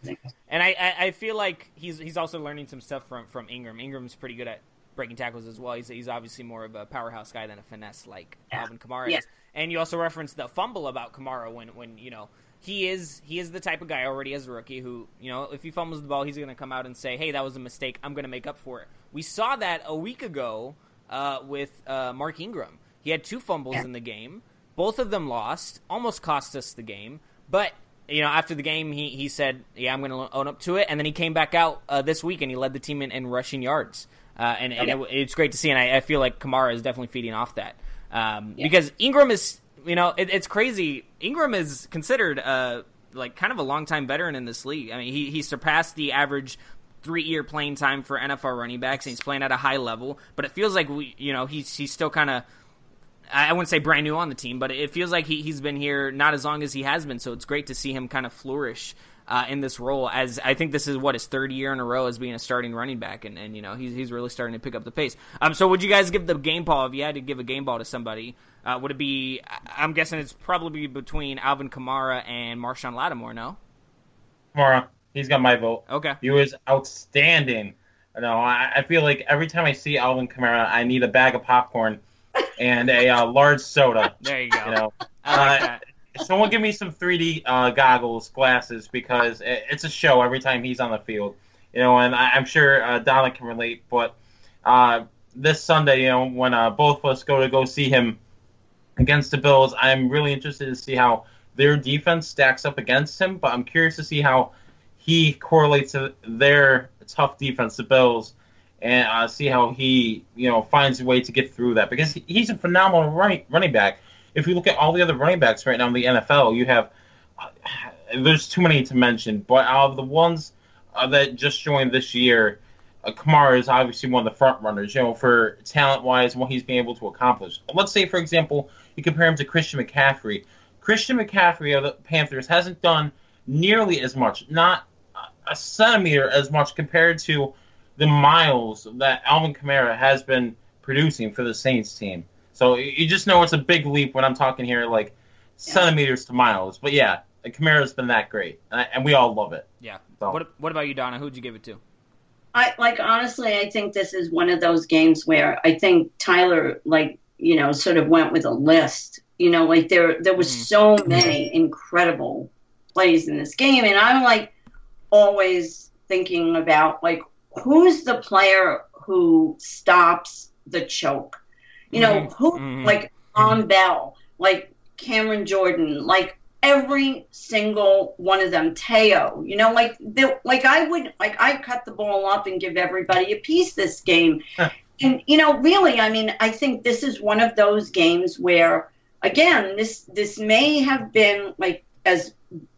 And I feel like he's also learning some stuff from Ingram. Ingram's pretty good at breaking tackles as well. He's obviously more of a powerhouse guy than a finesse like Alvin Kamara is. And you also referenced the fumble about Kamara when you know he is the type of guy already as a rookie who, you know, if he fumbles the ball, he's going to come out and say, hey, that was a mistake. I'm going to make up for it. We saw that a week ago with Mark Ingram. He had two fumbles in the game. Both of them lost, almost cost us the game. But, you know, after the game, he said, yeah, I'm going to own up to it. And then he came back out this week, and he led the team in rushing yards. And it's great to see, and I feel like Kamara is definitely feeding off that. Because Ingram is, you know, it's crazy. Ingram is considered like kind of a long-time veteran in this league. I mean, he surpassed the average three-year playing time for NFL running backs, and he's playing at a high level. But it feels like, he's still kind of, I wouldn't say brand new on the team, but it feels like he's been here not as long as he has been, so it's great to see him kind of flourish in this role, as I think this is his third year in a row as being a starting running back, and you know he's really starting to pick up the pace. So would you guys give the game ball, if you had to give a game ball to somebody, would it be, I'm guessing it's probably between Alvin Kamara and Marshon Lattimore, no? Kamara, he's got my vote. Okay. He was outstanding. No, I feel like every time I see Alvin Kamara, I need a bag of popcorn and a large soda. There you go. You know? I like that. Someone give me some 3D goggles, glasses, because it's a show every time he's on the field. You know, and I'm sure Donna can relate, but this Sunday, you know, when both of us go see him against the Bills, I'm really interested to see how their defense stacks up against him, but I'm curious to see how he correlates to their tough defense, the Bills, and see how he, you know, finds a way to get through that, because he's a phenomenal running back. If you look at all the other running backs right now in the NFL, you have there's too many to mention. But out of the ones that just joined this year, Kamara is obviously one of the front runners, you know, for talent-wise, what he's been able to accomplish. Let's say, for example, you compare him to Christian McCaffrey. Christian McCaffrey of the Panthers hasn't done nearly as much, not a centimeter as much compared to the miles that Alvin Kamara has been producing for the Saints team. So you just know it's a big leap when I'm talking here, like centimeters to miles. But yeah, Kamara's been that great, and we all love it. Yeah. So. What about you, Donna? Who'd you give it to? Honestly, I think this is one of those games where I think Tyler, sort of went with a list. You know, like there was so many incredible plays in this game, and I'm always thinking about who's the player who stops the choke. You know, who, Bell, Cameron Jordan, every single one of them, Te'o, you know, I cut the ball up and give everybody a piece this game. Huh. And, you know, really, I mean, I think this is one of those games where, again, this may have been as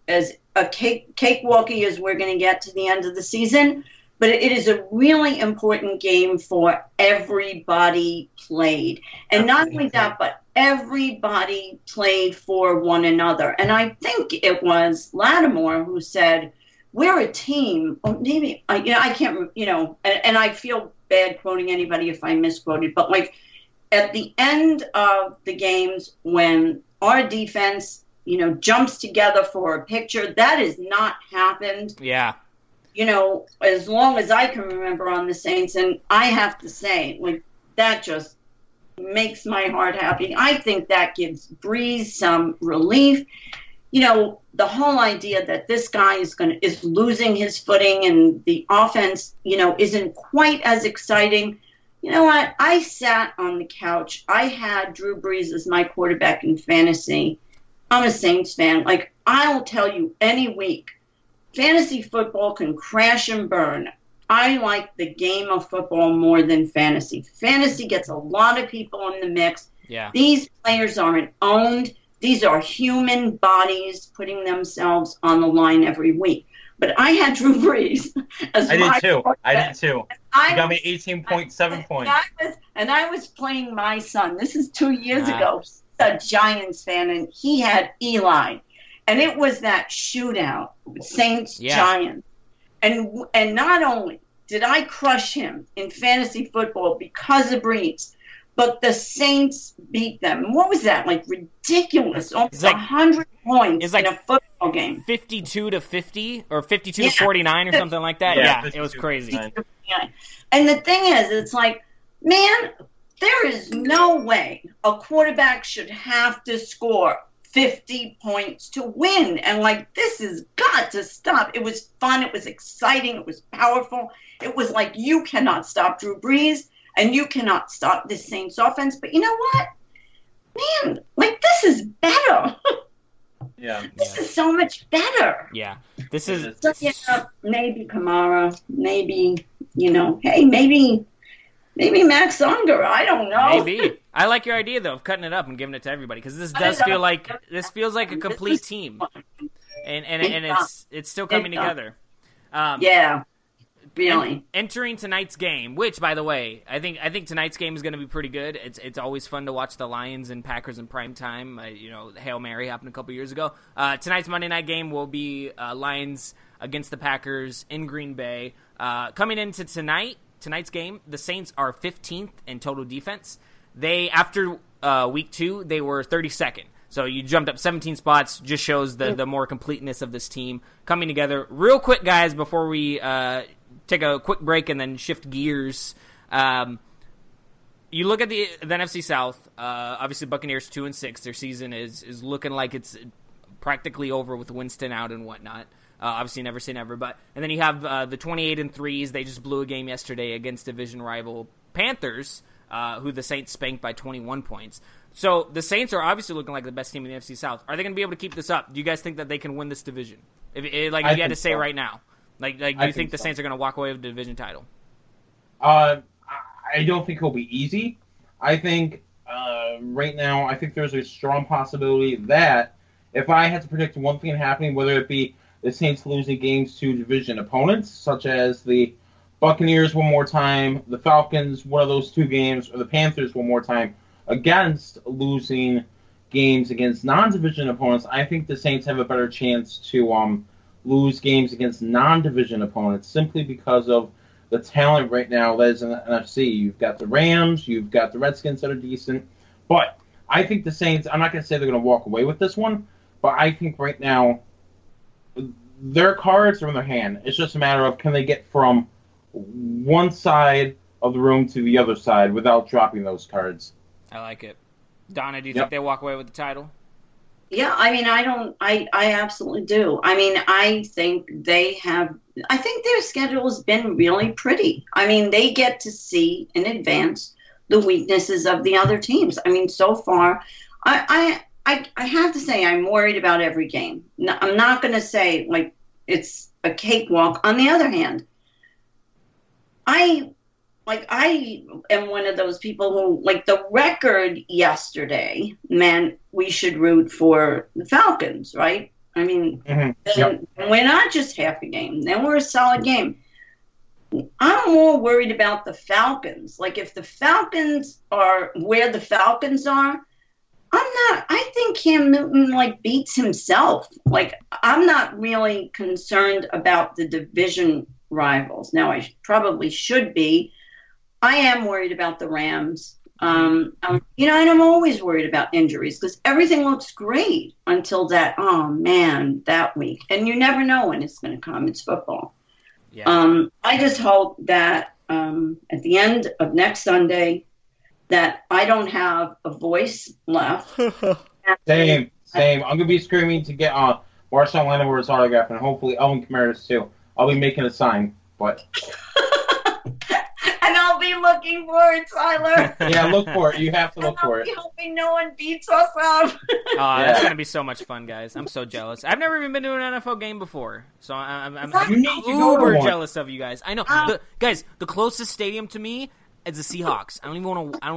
a cakewalky as we're going to get to the end of the season. But it is a really important game for everybody played. And not only that, but everybody played for one another. And I think it was Lattimore who said, we're a team. Or maybe, I can't, and I feel bad quoting anybody if I misquoted. But, at the end of the games when our defense, jumps together for a picture, that has not happened. Yeah. You know, as long as I can remember on the Saints, and I have to say, that just makes my heart happy. I think that gives Brees some relief. You know, the whole idea that this guy is losing his footing and the offense, isn't quite as exciting. You know what? I sat on the couch. I had Drew Brees as my quarterback in fantasy. I'm a Saints fan. I'll tell you any week. Fantasy football can crash and burn. I like the game of football more than fantasy. Fantasy gets a lot of people in the mix. Yeah. These players aren't owned. These are human bodies putting themselves on the line every week. But I had Drew Brees as my quarterback. I did too. You got me 18.7 points. I was playing my son. This is 2 years ago. He's a Giants fan, and he had Eli. And it was that shootout, Saints-Giants. And not only did I crush him in fantasy football because of Brees, but the Saints beat them. What was that? Like ridiculous. Almost like 100 points in a football game. 52 to 50 or 52 to 49 or something like that. Yeah, it was crazy. And the thing is, it's like, man, there is no way a quarterback should have to score 50 points to win. And, like, this has got to stop. It was fun. It was exciting. It was powerful. It was like you cannot stop Drew Brees and you cannot stop this Saints offense. But you know what? Man, like, this is better. Yeah. This is so much better. Yeah. This is... So, yeah, maybe Kamara. Maybe, you know, hey, maybe Max Unger. I don't know. Maybe. I like your idea, though, of cutting it up and giving it to everybody, because this does feel like a complete team, and it's still coming together. Yeah, really. Entering tonight's game, which, by the way, I think tonight's game is going to be pretty good. It's always fun to watch the Lions and Packers in prime time. Hail Mary happened a couple years ago. Tonight's Monday night game will be Lions against the Packers in Green Bay. Coming into tonight's game, the Saints are 15th in total defense. They, after week two, they were 32nd. So you jumped up 17 spots, just shows the more completeness of this team coming together. Real quick, guys, before we take a quick break and then shift gears, you look at the NFC South, obviously Buccaneers 2-6. Their season is looking like it's practically over with Winston out and whatnot. Obviously, never say never. And then you have the 28-3s. They just blew a game yesterday against division rival Panthers, who the Saints spanked by 21 points. So the Saints are obviously looking like the best team in the NFC South. Are they going to be able to keep this up? Do you guys think that they can win this division? If you had to say right now, do you think the Saints are going to walk away with the division title? I don't think it'll be easy. I think right now, I think there's a strong possibility that if I had to predict one thing happening, whether it be the Saints losing games to division opponents, such as the Buccaneers one more time, the Falcons one of those two games, or the Panthers one more time, against losing games against non-division opponents, I think the Saints have a better chance to lose games against non-division opponents simply because of the talent right now that is in the NFC. You've got the Rams, you've got the Redskins that are decent, but I think the Saints, I'm not going to say they're going to walk away with this one, but I think right now their cards are in their hand. It's just a matter of can they get from one side of the room to the other side without dropping those cards. I like it. Donna, do you think they walk away with the title? Yeah, I mean, I absolutely do. I mean, I think their schedule has been really pretty. I mean, they get to see in advance the weaknesses of the other teams. I mean, so far, I have to say I'm worried about every game. No, I'm not going to say, like, it's a cakewalk. On the other hand, I am one of those people who, like, the record yesterday meant we should root for the Falcons, right? I mean, we're not just half a game. Then we're a solid game. I'm more worried about the Falcons. Like, if the Falcons are where the Falcons are, I think Cam Newton, like, beats himself. Like, I'm not really concerned about the division rivals. Now, I probably should be. I am worried about the Rams. And I'm always worried about injuries because everything looks great until that, oh, man, that week. And you never know when it's going to come. It's football. Yeah. I just hope that at the end of next Sunday that I don't have a voice left. Same. I'm going to be screaming to get Marshon Lattimore's autograph and hopefully Alvin Kamara's too. I'll be making a sign, but... And I'll be looking for it, Tyler. Yeah, look for it. You have to look for it. I'll be hoping no one beats us up. That's going to be so much fun, guys. I'm so jealous. I've never even been to an NFL game before, so I'm uber jealous of you guys. I know. The closest stadium to me is the Seahawks. I don't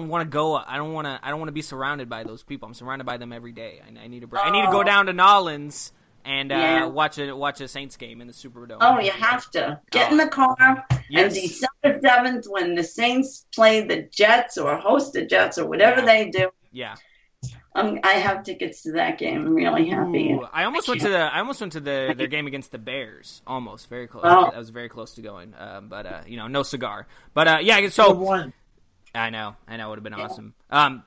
want to go. I don't want to be surrounded by those people. I'm surrounded by them every day. I need a break. I need to go down to New Orleans and watch a Saints game in the Superdome. Oh, you have to. Get in the car. Yes. And December 7th, when the Saints play the Jets or host the Jets or whatever they do. Yeah. I have tickets to that game. I'm really happy. Ooh, I almost went to their game against the Bears. Almost. Very close. Oh. I was very close to going. No cigar. But, yeah. So I know, it would have been awesome.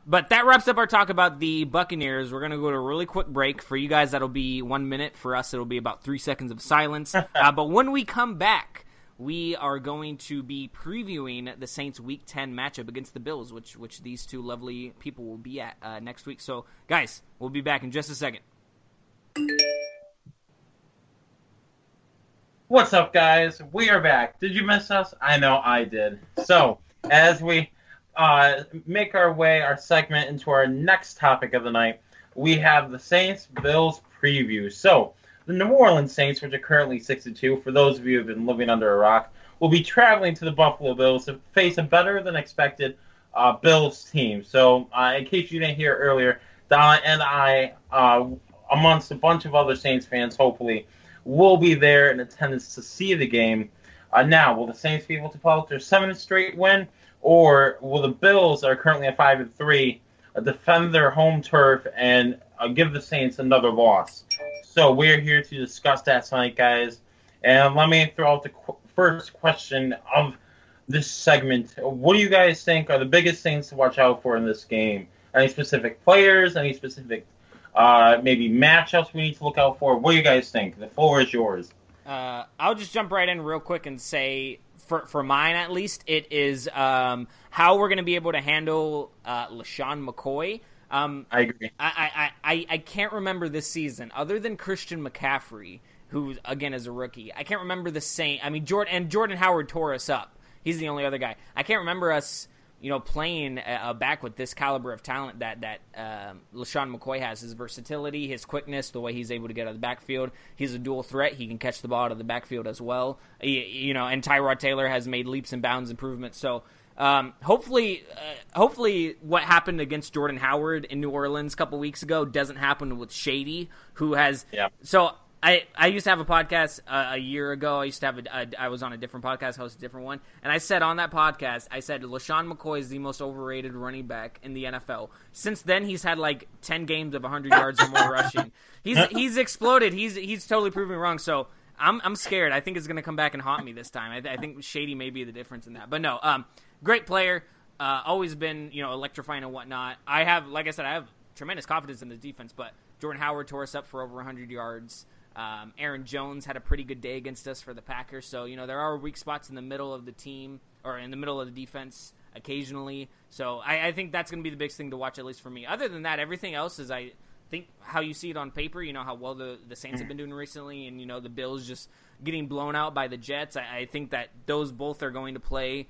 But that wraps up our talk about the Buccaneers. We're going to go to a really quick break. For you guys, that'll be 1 minute. For us, it'll be about 3 seconds of silence. But when we come back, we are going to be previewing the Saints' Week 10 matchup against the Bills, which these two lovely people will be at next week. So, guys, we'll be back in just a second. What's up, guys? We are back. Did you miss us? I know I did. So, as we make our segment into our next topic of the night, we have the Saints-Bills preview. So, the New Orleans Saints, which are currently 6-2, for those of you who have been living under a rock, will be traveling to the Buffalo Bills to face a better-than-expected Bills team. So, in case you didn't hear earlier, Donna and I, amongst a bunch of other Saints fans, hopefully, will be there in attendance to see the game. Now, will the Saints be able to pull out their 7th straight win, or will the Bills, are currently at 5-3, defend their home turf and give the Saints another loss? So we're here to discuss that tonight, guys. And let me throw out the first question of this segment. What do you guys think are the biggest things to watch out for in this game? Any specific players? Any specific maybe matchups we need to look out for? What do you guys think? The floor is yours. I'll just jump right in real quick and say, for mine at least, it is how we're going to be able to handle LeSean McCoy. I agree. I can't remember this season, other than Christian McCaffrey, who, again, is a rookie. I can't remember the Saints. I mean, Jordan Howard tore us up. He's the only other guy. I can't remember us playing back with this caliber of talent that LeSean McCoy has. His versatility, his quickness, the way he's able to get out of the backfield. He's a dual threat. He can catch the ball out of the backfield as well. And Tyrod Taylor has made leaps and bounds improvements. So hopefully what happened against Jordan Howard in New Orleans a couple weeks ago doesn't happen with Shady, who has – so I used to have a podcast a year ago. I used to have I was on a different podcast, host a different one. And I said on that podcast, I said, LeSean McCoy is the most overrated running back in the NFL. Since then, he's had like 10 games of 100 yards or more rushing. He's exploded. He's totally proven me wrong. So I'm scared. I think it's going to come back and haunt me this time. I think Shady may be the difference in that. But no, great player. Always been, electrifying and whatnot. I have tremendous confidence in the defense, but Jordan Howard tore us up for over 100 yards. Aaron Jones had a pretty good day against us for the Packers. So, there are weak spots in the middle of the team or in the middle of the defense occasionally. So I think that's going to be the biggest thing to watch, at least for me. Other than that, everything else is, I think, how you see it on paper, how well the Saints have been doing recently and, the Bills just getting blown out by the Jets. I think that those both are going to play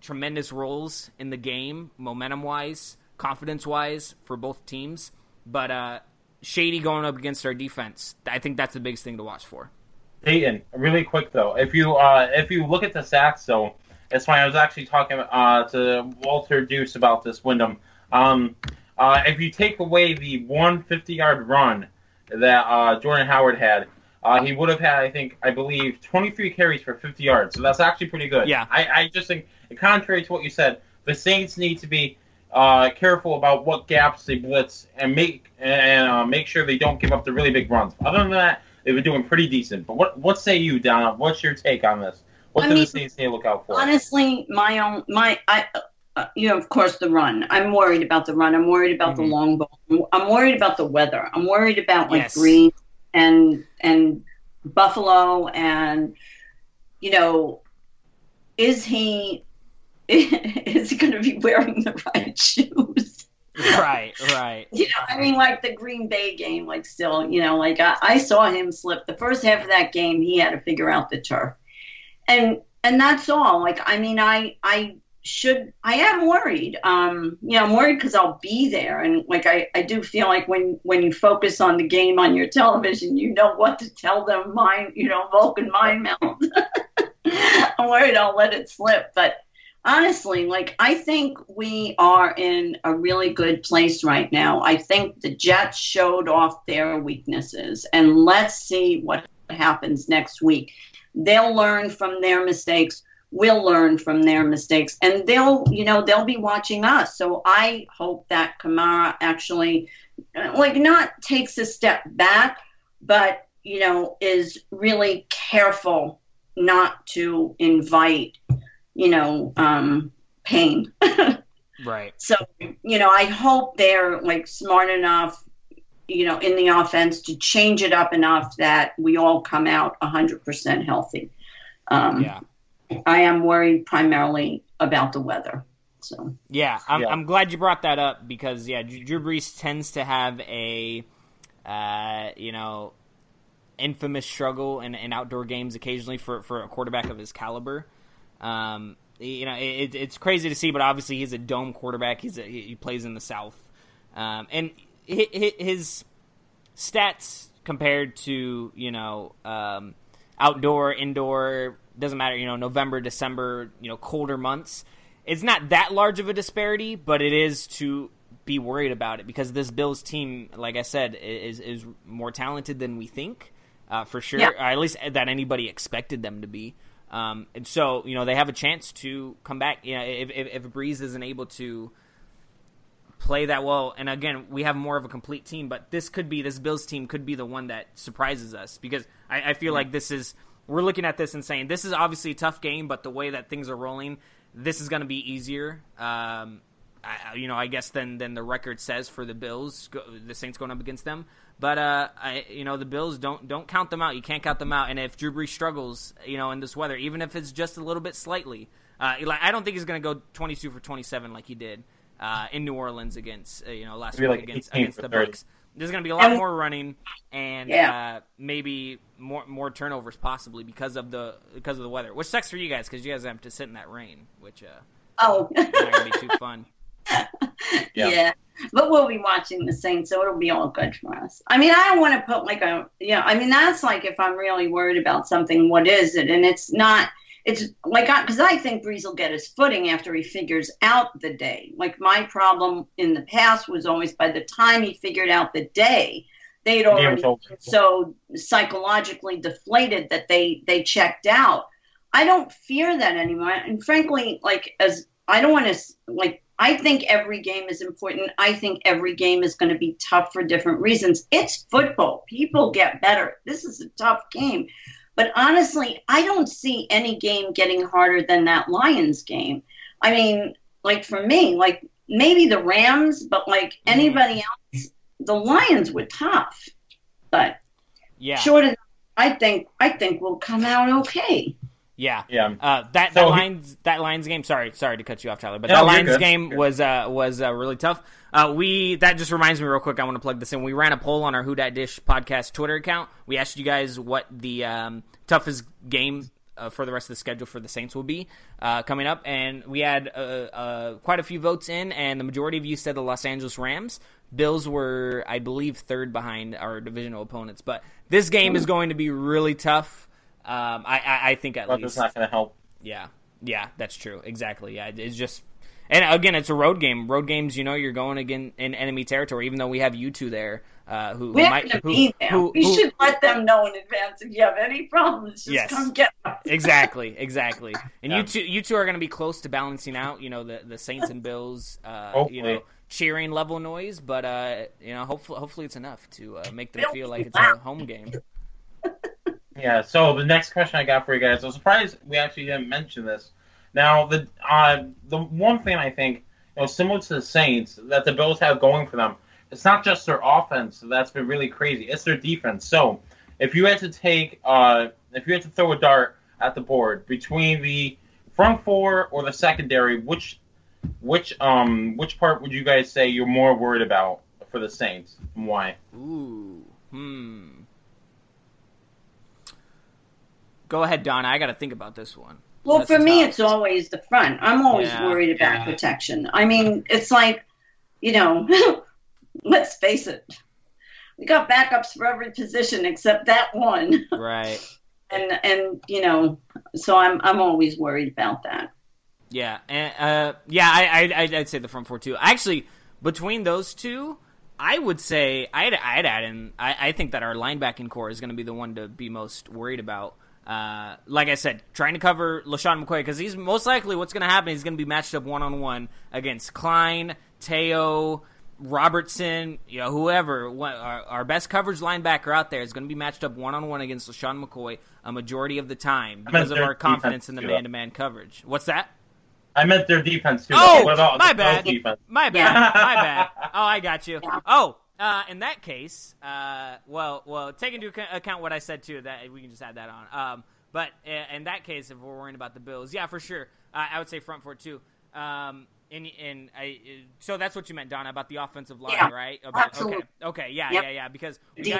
tremendous roles in the game, momentum-wise, confidence-wise for both teams. But, Shady going up against our defense. I think that's the biggest thing to watch for. Dayton, really quick though, if you look at the sacks though, it's funny. I was actually talking to Walter Deuce about this, Wyndham. If you take away the 150-yard run that Jordan Howard had, he would have had I believe 23 carries for 50 yards. So that's actually pretty good. Yeah. I just think, contrary to what you said, the Saints need to be careful about what gaps they blitz and make sure they don't give up the really big runs. Other than that, they've been doing pretty decent. But what say you, Donna? What's your take on this? What do the Saints need to look out for? Honestly, of course, the run. I'm worried about the run. I'm worried about the long ball. I'm worried about the weather. I'm worried about Green and Buffalo and is he going to be wearing the right shoes? Right. The Green Bay game, I saw him slip. The first half of that game, he had to figure out the turf. And that's all. I am worried. I'm worried because I'll be there. And I do feel like when you focus on the game on your television, you know what to tell them, Vulcan mind meld. I'm worried I'll let it slip, but honestly, I think we are in a really good place right now. I think the Jets showed off their weaknesses, and let's see what happens next week. They'll learn from their mistakes. We'll learn from their mistakes, and they'll be watching us. So I hope that Kamara actually, not takes a step back, but is really careful not to invite pain. Right. So, you know, I hope they're like smart enough, you know, in the offense to change it up enough that we all come out 100% healthy. Yeah. I am worried primarily about the weather. So yeah, I'm glad you brought that up because Drew Brees tends to have a infamous struggle in outdoor games occasionally for a quarterback of his caliber. It's crazy to see, but obviously he's a dome quarterback. He plays in the South, and his stats compared to outdoor, indoor, doesn't matter. November, December, colder months. It's not that large of a disparity, but it is to be worried about it because this Bills team, like I said, is more talented than we think, for sure. Yeah. Or at least that anybody expected them to be. And so, they have a chance to come back. If Brees isn't able to play that well, and again, we have more of a complete team, but this Bills team could be the one that surprises us because I feel like we're looking at this and saying, this is obviously a tough game, but the way that things are rolling, this is going to be easier, I guess, than the record says for the Bills, the Saints going up against them. But, the Bills, don't count them out. You can't count them out. And if Drew Brees struggles, in this weather, even if it's just a little bit slightly, I don't think he's going to go 22 for 27 like he did in New Orleans against, last week against the Bucs. There's going to be a lot more running and maybe more turnovers possibly because of the weather, which sucks for you guys because you guys have to sit in that rain, which not going to be too fun. Yeah, but we'll be watching the Saints, so it'll be all good for us. I mean, I don't want to put that's like if I'm really worried about something, what is it? And it's not. It's like, because I think Brees will get his footing after he figures out the day. Like, my problem in the past was always by the time he figured out the day, they'd already been so psychologically deflated that they checked out. I don't fear that anymore. And frankly, I think every game is important. I think every game is going to be tough for different reasons. It's football. People get better. This is a tough game. But honestly, I don't see any game getting harder than that Lions game. I mean, for me, maybe the Rams, but anybody else, the Lions were tough. But short of that, I think we'll come out okay. Yeah. Yeah. That Lions game, sorry to cut you off, Tyler, but that Lions game was really tough. That just reminds me real quick, I want to plug this in. We ran a poll on our Who Dat Dish podcast Twitter account. We asked you guys what the toughest game for the rest of the schedule for the Saints will be coming up, and we had quite a few votes in, and the majority of you said the Los Angeles Rams. Bills were, I believe, third behind our divisional opponents, but this game is going to be really tough. I think at least it's not going to help. Yeah, that's true. Exactly. Yeah, it's just, and again, it's a road game. Road games, you're going again in enemy territory. Even though we have you two there, we should let them know in advance if you have any problems. Just come get us. Exactly. And you two are going to be close to balancing out, the Saints and Bills, cheering level noise. But hopefully it's enough to make them feel like it's a home game. Yeah, so the next question I got for you guys, I was surprised we actually didn't mention this. Now, the one thing I think, similar to the Saints, that the Bills have going for them, it's not just their offense that's been really crazy, it's their defense. So, if you had to throw a dart at the board between the front four or the secondary, which part would you guys say you're more worried about for the Saints, and why? Go ahead, Donna. I got to think about this one. Well, that's for me, it's always the front. I'm always worried about protection. I mean, it's let's face it. We got backups for every position except that one. Right. So I'm always worried about that. Yeah. And I'd say the front four too. Actually, between those two, I would say I'd add in. I think that our linebacking core is going to be the one to be most worried about. Like I said, trying to cover LeSean McCoy because he's most likely what's going to happen. He's going to be matched up one-on-one against Klein, Te'o, Robertson, whoever. Our best coverage linebacker out there is going to be matched up one-on-one against LeSean McCoy a majority of the time because of our confidence in the man-to-man coverage. What's that? I meant their defense, too. Oh, my bad. Oh, I got you. Oh, in that case, well, take into account what I said, too, that we can just add that on. But in that case, if we're worrying about the Bills, yeah, for sure. I would say front four, too. So that's what you meant, Donna, about the offensive line, right? Okay, yeah. Because we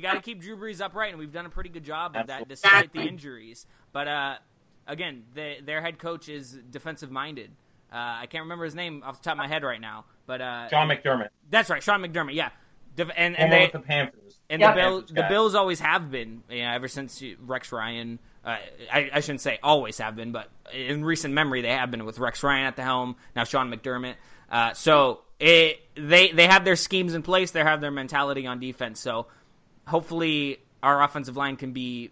gotta keep Drew Brees upright, and we've done a pretty good job of that despite the injuries. But again, their head coach is defensive minded. I can't remember his name off the top of my head right now, but Sean McDermott. That's right, Sean McDermott. Yeah, and with the Panthers and the Bills always have been, you know, ever since Rex Ryan. I shouldn't say always have been, but in recent memory, they have been with Rex Ryan at the helm, now Sean McDermott. So they have their schemes in place. They have their mentality on defense. So hopefully our offensive line can be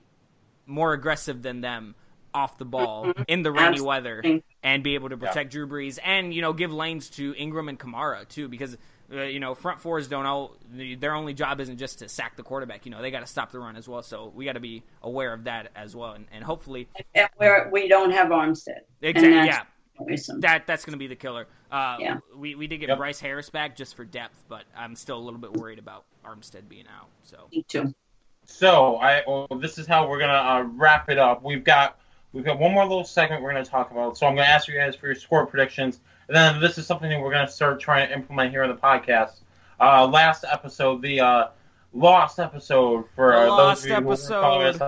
more aggressive than them off the ball in the rainy weather and be able to protect Drew Brees and, you know, give lanes to Ingram and Kamara too, because, you know, front fours their only job isn't just to sack the quarterback. You know, they got to stop the run as well. So we got to be aware of that as well. And hopefully we don't have Armstead. Exactly. Yeah. Awesome. That's going to be the killer. We did get Bryce Harris back just for depth, but I'm still a little bit worried about Armstead being out. So me too. So this is how we're going to wrap it up. We've got one more little segment we're going to talk about. So I'm going to ask you guys for your score predictions. And then this is something that we're going to start trying to implement here on the podcast. Last episode, the lost episode for those of you who are following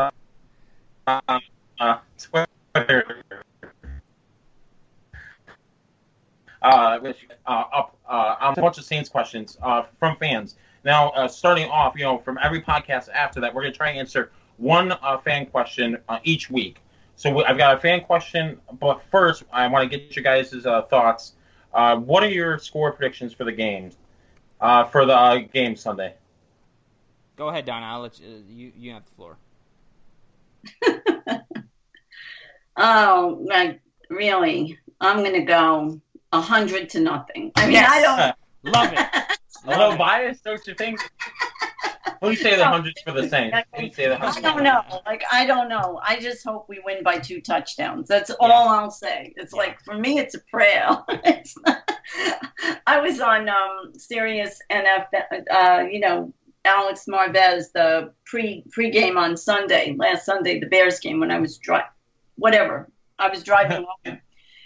us on Twitter. A bunch of Saints questions from fans. Now, starting off, you know, from every podcast after that, we're going to try and answer one fan question each week. So I've got a fan question, but first I want to get you guys' thoughts. What are your score predictions for the game, Sunday? Go ahead, Donna. I'll let you have the floor. Oh, like really? I'm going to go 100-0. I mean, yes. I don't love it. Although bias, don't you think? Who say the hundreds for the Saints? I don't know. I just hope we win by 2 touchdowns. That's all I'll say. It's like, for me, it's a prayer. It's not... I was on Sirius NF, Alex Marvez, the pregame on Sunday, last Sunday, the Bears game, when I was driving home.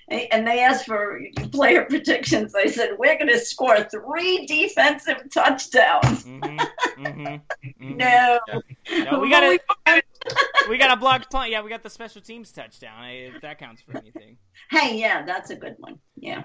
And they asked for player predictions. They said, we're going to score 3 defensive touchdowns. Mm-hmm. No, we got a blocked punt. Yeah, we got the special teams touchdown. If that counts for anything. Hey, yeah, that's a good one. Yeah.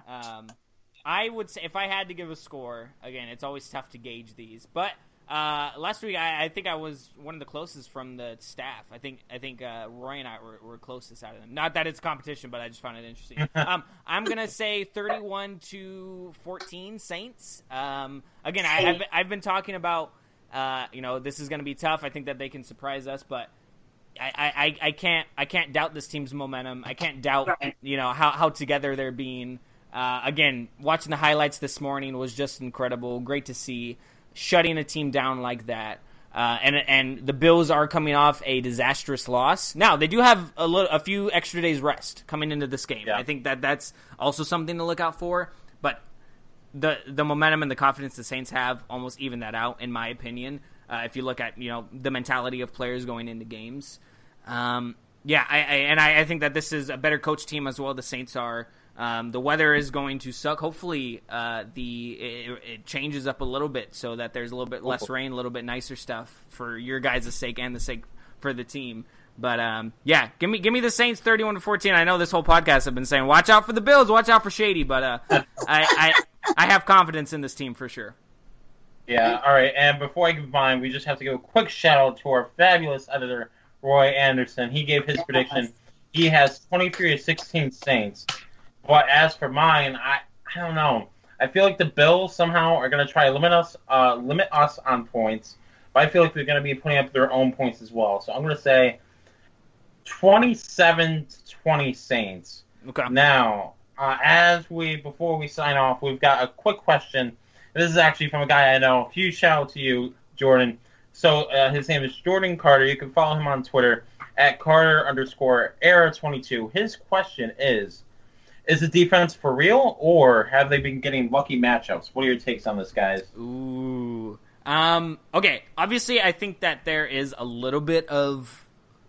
I would say if I had to give a score, again, it's always tough to gauge these. But last week, I think I was one of the closest from the staff. I think Roy and I were closest out of them. Not that it's competition, but I just found it interesting. I'm gonna say 31-14 Saints. Again, I've been talking about. This is going to be tough. I think that they can surprise us, but I can't doubt this team's momentum. I can't doubt, how together they're being. Again, watching the highlights this morning was just incredible. Great to see shutting a team down like that. And the Bills are coming off a disastrous loss. Now they do have a few extra days rest coming into this game. Yeah. I think that's also something to look out for, but the momentum and the confidence the Saints have almost even that out, in my opinion. If you look at, the mentality of players going into games. I think that this is a better coach team as well. The Saints are, the weather is going to suck. Hopefully it changes up a little bit so that there's a little bit less rain, a little bit nicer stuff for your guys' sake and the sake for the team. But, give me the Saints 31-14. I know this whole podcast I've been saying, watch out for the Bills, watch out for Shady. But I have confidence in this team for sure. Yeah, all right. And before I give mine, we just have to give a quick shout-out to our fabulous editor, Roy Anderson. He gave his prediction. He has 23-16 Saints. But as for mine, I don't know. I feel like the Bills somehow are going to try to limit us on points. But I feel like they're going to be putting up their own points as well. So I'm going to say 27-20 Saints. Okay. Now, before we sign off, we've got a quick question. This is actually from a guy I know. Huge shout out to you, Jordan. So his name is Jordan Carter. You can follow him on Twitter at Carter_era22. His question is, Is the defense for real, or have they been getting lucky matchups? What are your takes on this, guys? Ooh. Okay. Obviously, I think that there is a little bit of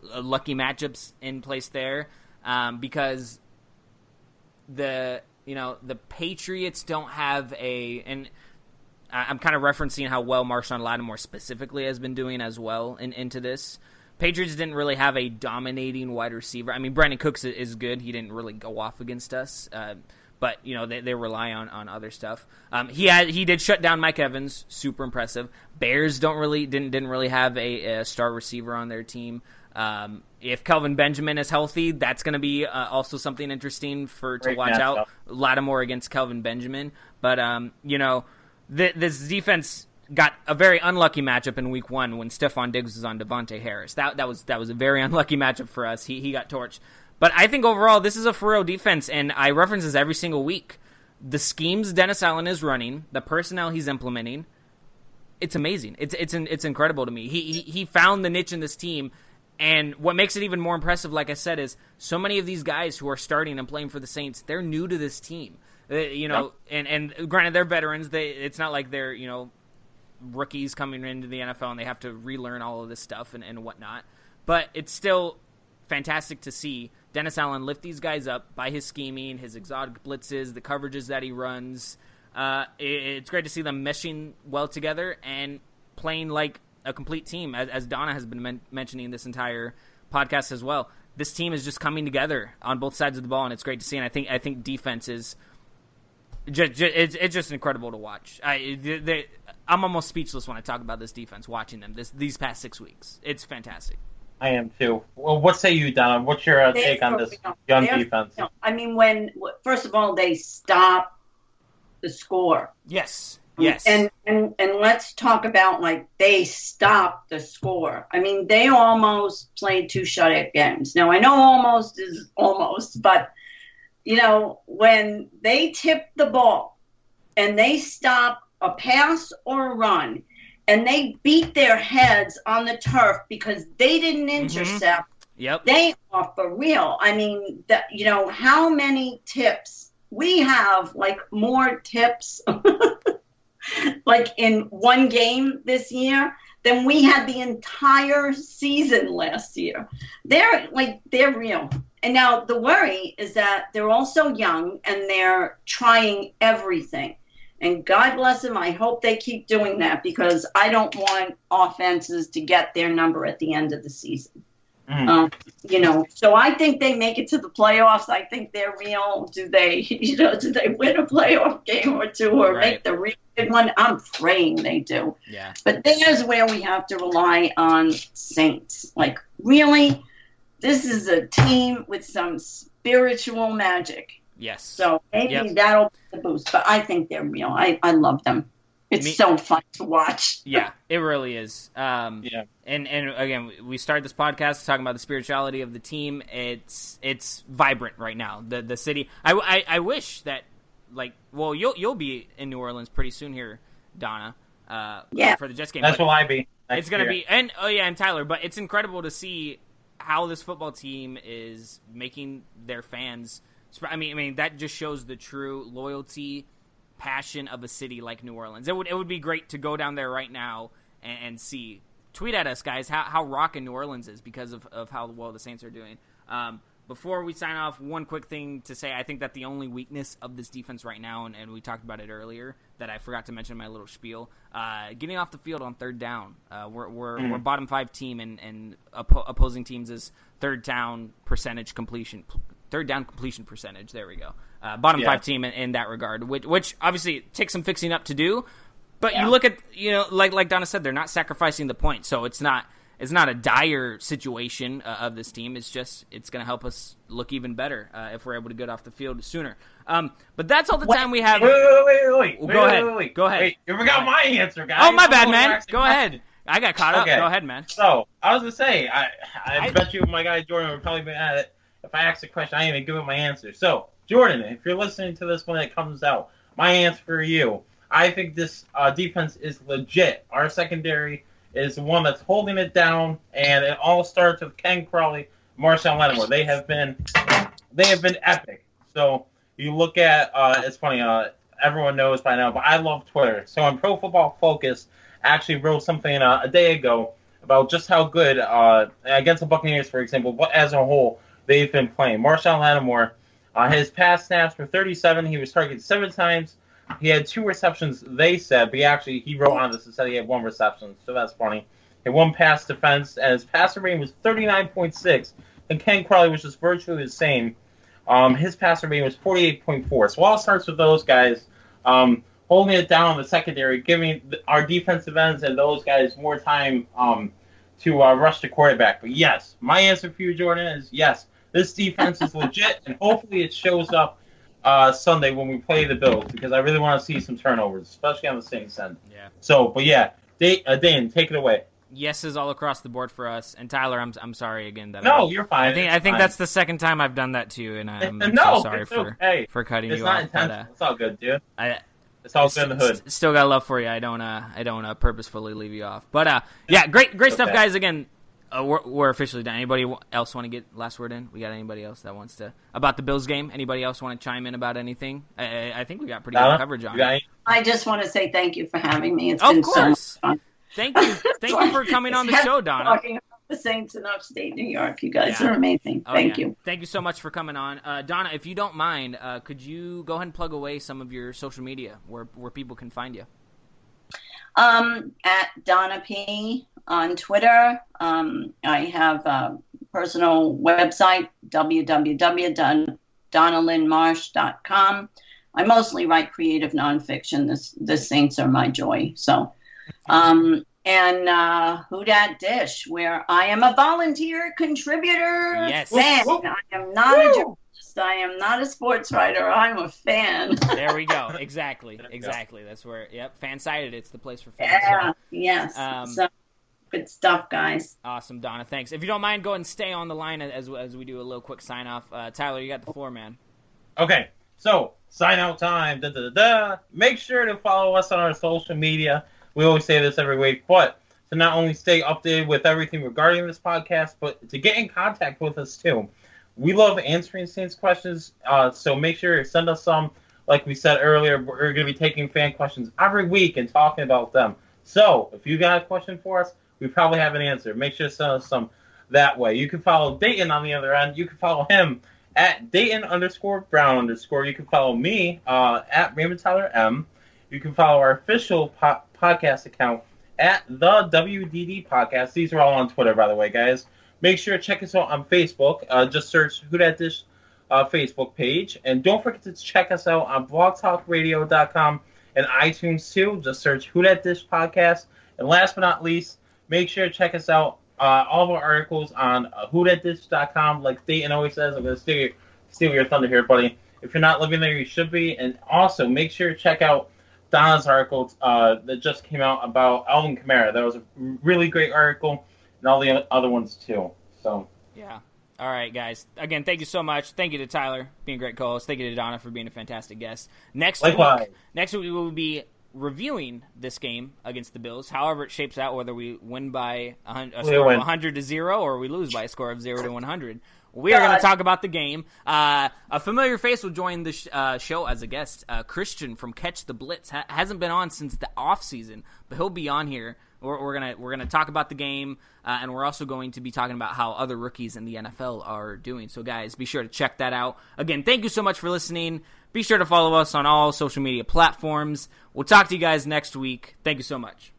lucky matchups in place there, because the Patriots don't have a, and I'm kind of referencing how well Marshon Lattimore specifically has been doing as well into this. Patriots didn't really have a dominating wide receiver. I mean, Brandon Cooks is good. He didn't really go off against us, but they rely on other stuff. He did shut down Mike Evans, super impressive. Bears didn't really have a star receiver on their team. If Kelvin Benjamin is healthy, that's going to be also something interesting to watch out. Lattimore against Kelvin Benjamin, but this defense got a very unlucky matchup in week one when Stephon Diggs was on Devontae Harris. That was a very unlucky matchup for us. He got torched. But I think overall this is a for real defense, and I reference this every single week. The schemes Dennis Allen is running, the personnel he's implementing, it's amazing. It's incredible to me. He found the niche in this team, and what makes it even more impressive, like I said, is so many of these guys who are starting and playing for the Saints, they're new to this team. And granted, they're veterans. It's not like they're rookies coming into the NFL and they have to relearn all of this stuff and whatnot, but it's still fantastic to see Dennis Allen lift these guys up by his scheming, his exotic blitzes, the coverages that he runs. It's great to see them meshing well together and playing like a complete team, as Donna has been mentioning this entire podcast as well. This team is just coming together on both sides of the ball, and it's great to see. And I think defense is it's just incredible to watch. I'm almost speechless when I talk about this defense, watching them these past 6 weeks. It's fantastic. I am too. Well, what say you, Donna? What's your take on this young defense? I mean, first of all, they stop the score. Yes. And let's talk about, like, they stopped the score. I mean, they almost played two shutout games. Now, I know almost is almost, but, when they tip the ball and they stop a pass or a run, and they beat their heads on the turf because they didn't intercept. Mm-hmm. Yep. They are for real. I mean, how many tips we have, like more tips, like in one game this year than we had the entire season last year. They're real. And now the worry is that they're also young and they're trying everything. And God bless them. I hope they keep doing that because I don't want offenses to get their number at the end of the season. Mm. So I think they make it to the playoffs. I think they're real. Do they, do they win a playoff game or two or make the real good one? I'm praying they do. Yeah. But there's where we have to rely on Saints. Like, really, this is a team with some spiritual magic. Yes. So maybe that'll be the boost, but I think they're real. I love them. It's so fun to watch. Yeah, it really is. And again, we started this podcast talking about the spirituality of the team. It's vibrant right now. The city. I wish that, like, well, you'll be in New Orleans pretty soon here, Donna. For the Jets game. That's what I be. It's gonna be, and Tyler. But it's incredible to see how this football team is making their fans. I mean, that just shows the true loyalty, passion of a city like New Orleans. It would be great to go down there right now and see. Tweet at us, guys, how rockin' New Orleans is because of how well the Saints are doing. Before we sign off, one quick thing to say. I think that the only weakness of this defense right now, and we talked about it earlier, that I forgot to mention in my little spiel, getting off the field on third down. We're bottom five team, and opposing teams is third down completion percentage. There we go. Bottom five team in that regard, which obviously takes some fixing up to do. But you look at, like Donna said, they're not sacrificing the point. So it's not a dire situation of this team. It's just it's going to help us look even better if we're able to get off the field sooner. But that's all the time we have. Wait, go ahead. You forgot my answer, guys. Oh, my bad, man. Go ahead. I got caught up. Okay. Go ahead, man. So I was going to say, I bet you my guy Jordan would probably be at it. If I ask a question, I ain't even giving my answer. So, Jordan, if you're listening to this when it comes out, my answer for you, I think this defense is legit. Our secondary is the one that's holding it down, and it all starts with Ken Crawley, Marshon Lattimore. They have been epic. So You look at, it's funny, everyone knows by now, but I love Twitter. So on Pro Football Focus, I actually wrote something a day ago about just how good, against the Buccaneers, for example, but as a whole, they've been playing. Marshon Lattimore, his pass snaps were 37. He was targeted 7 times. He had 2 receptions, they said, but he wrote on this and said he had 1 reception, so that's funny. He had 1 pass defense, and his passer rating was 39.6. And Ken Crowley was just virtually the same. His passer rating was 48.4. So all starts with those guys holding it down in the secondary, giving our defensive ends and those guys more time to rush the quarterback. But yes, my answer for you, Jordan, is yes, this defense is legit, and hopefully it shows up Sunday when we play the Bills, because I really want to see some turnovers, especially on the Saints end. Yeah. So, but yeah, Dane, take it away. Yeses all across the board for us. And Tyler, I'm sorry again. You're fine. I think that's the second time I've done that to you, and I'm so sorry for cutting you off. It's not intentional. It's all good, dude. It's all good in the hood. Still got love for you. I don't purposefully leave you off. But yeah, great stuff, guys. Again, we're officially done. Anybody else want to get last word in? We got anybody else that wants to about the Bills game? Anybody else want to chime in about anything? I think we got pretty good coverage on it. I just want to say thank you for having me. It's been so much fun. Thank you for coming on the show, Donna. Talking about the Saints in upstate New York, you guys are amazing. Thank you. Thank you so much for coming on, Donna. If you don't mind, could you go ahead and plug away some of your social media where people can find you? At Donna P on Twitter. I have a personal website, www.donnalynnmarsh.com. I mostly write creative nonfiction. The Saints are my joy. So. And Who Dat Dish, where I am a volunteer contributor. Yes. Fan. Whoop, whoop. I am not a journalist. I am not a sports writer. I'm a fan. There we go. Exactly. That's where. Yep. Fan-sided. It's the place for fans. Yeah. So, yes. So, good stuff, guys. Awesome, Donna. Thanks. If you don't mind, go ahead and stay on the line as we do a little quick sign off. Tyler, you got the floor, man. Okay. So sign out time. Make sure to follow us on our social media. We always say this every week, but to not only stay updated with everything regarding this podcast, but to get in contact with us, too. We love answering Saints questions, so make sure to send us some. Like we said earlier, we're going to be taking fan questions every week and talking about them. So if you got a question for us, we probably have an answer. Make sure to send us some that way. You can follow Dayton on the other end. You can follow him at Dayton_Brown_. You can follow me at Raymond Tyler M. You can follow our official podcast account at the WDD Podcast. These are all on Twitter, by the way, guys. Make sure to check us out on Facebook. Just search Who Dat Dish Facebook page. And don't forget to check us out on blogtalkradio.com and iTunes, too. Just search Who Dat Dish Podcast. And last but not least, make sure to check us out. All of our articles on whodatdish.com. Like Dayton always says, I'm going to steal your thunder here, buddy. If you're not living there, you should be. And also, make sure to check out Donna's article that just came out about Alvin Kamara. That was a really great article, and all the other ones too. So yeah. All right, guys. Again, thank you so much. Thank you to Tyler for being a great co-host. Thank you to Donna for being a fantastic guest. Next week we will be reviewing this game against the Bills. However, it shapes out whether we win by a score of 100-0 or we lose by a score of 0-100. We are going to talk about the game. A familiar face will join the show as a guest. Christian from Catch the Blitz hasn't been on since the off season, but he'll be on here. We're gonna talk about the game, and we're also going to be talking about how other rookies in the NFL are doing. So, guys, be sure to check that out. Again, thank you so much for listening. Be sure to follow us on all social media platforms. We'll talk to you guys next week. Thank you so much.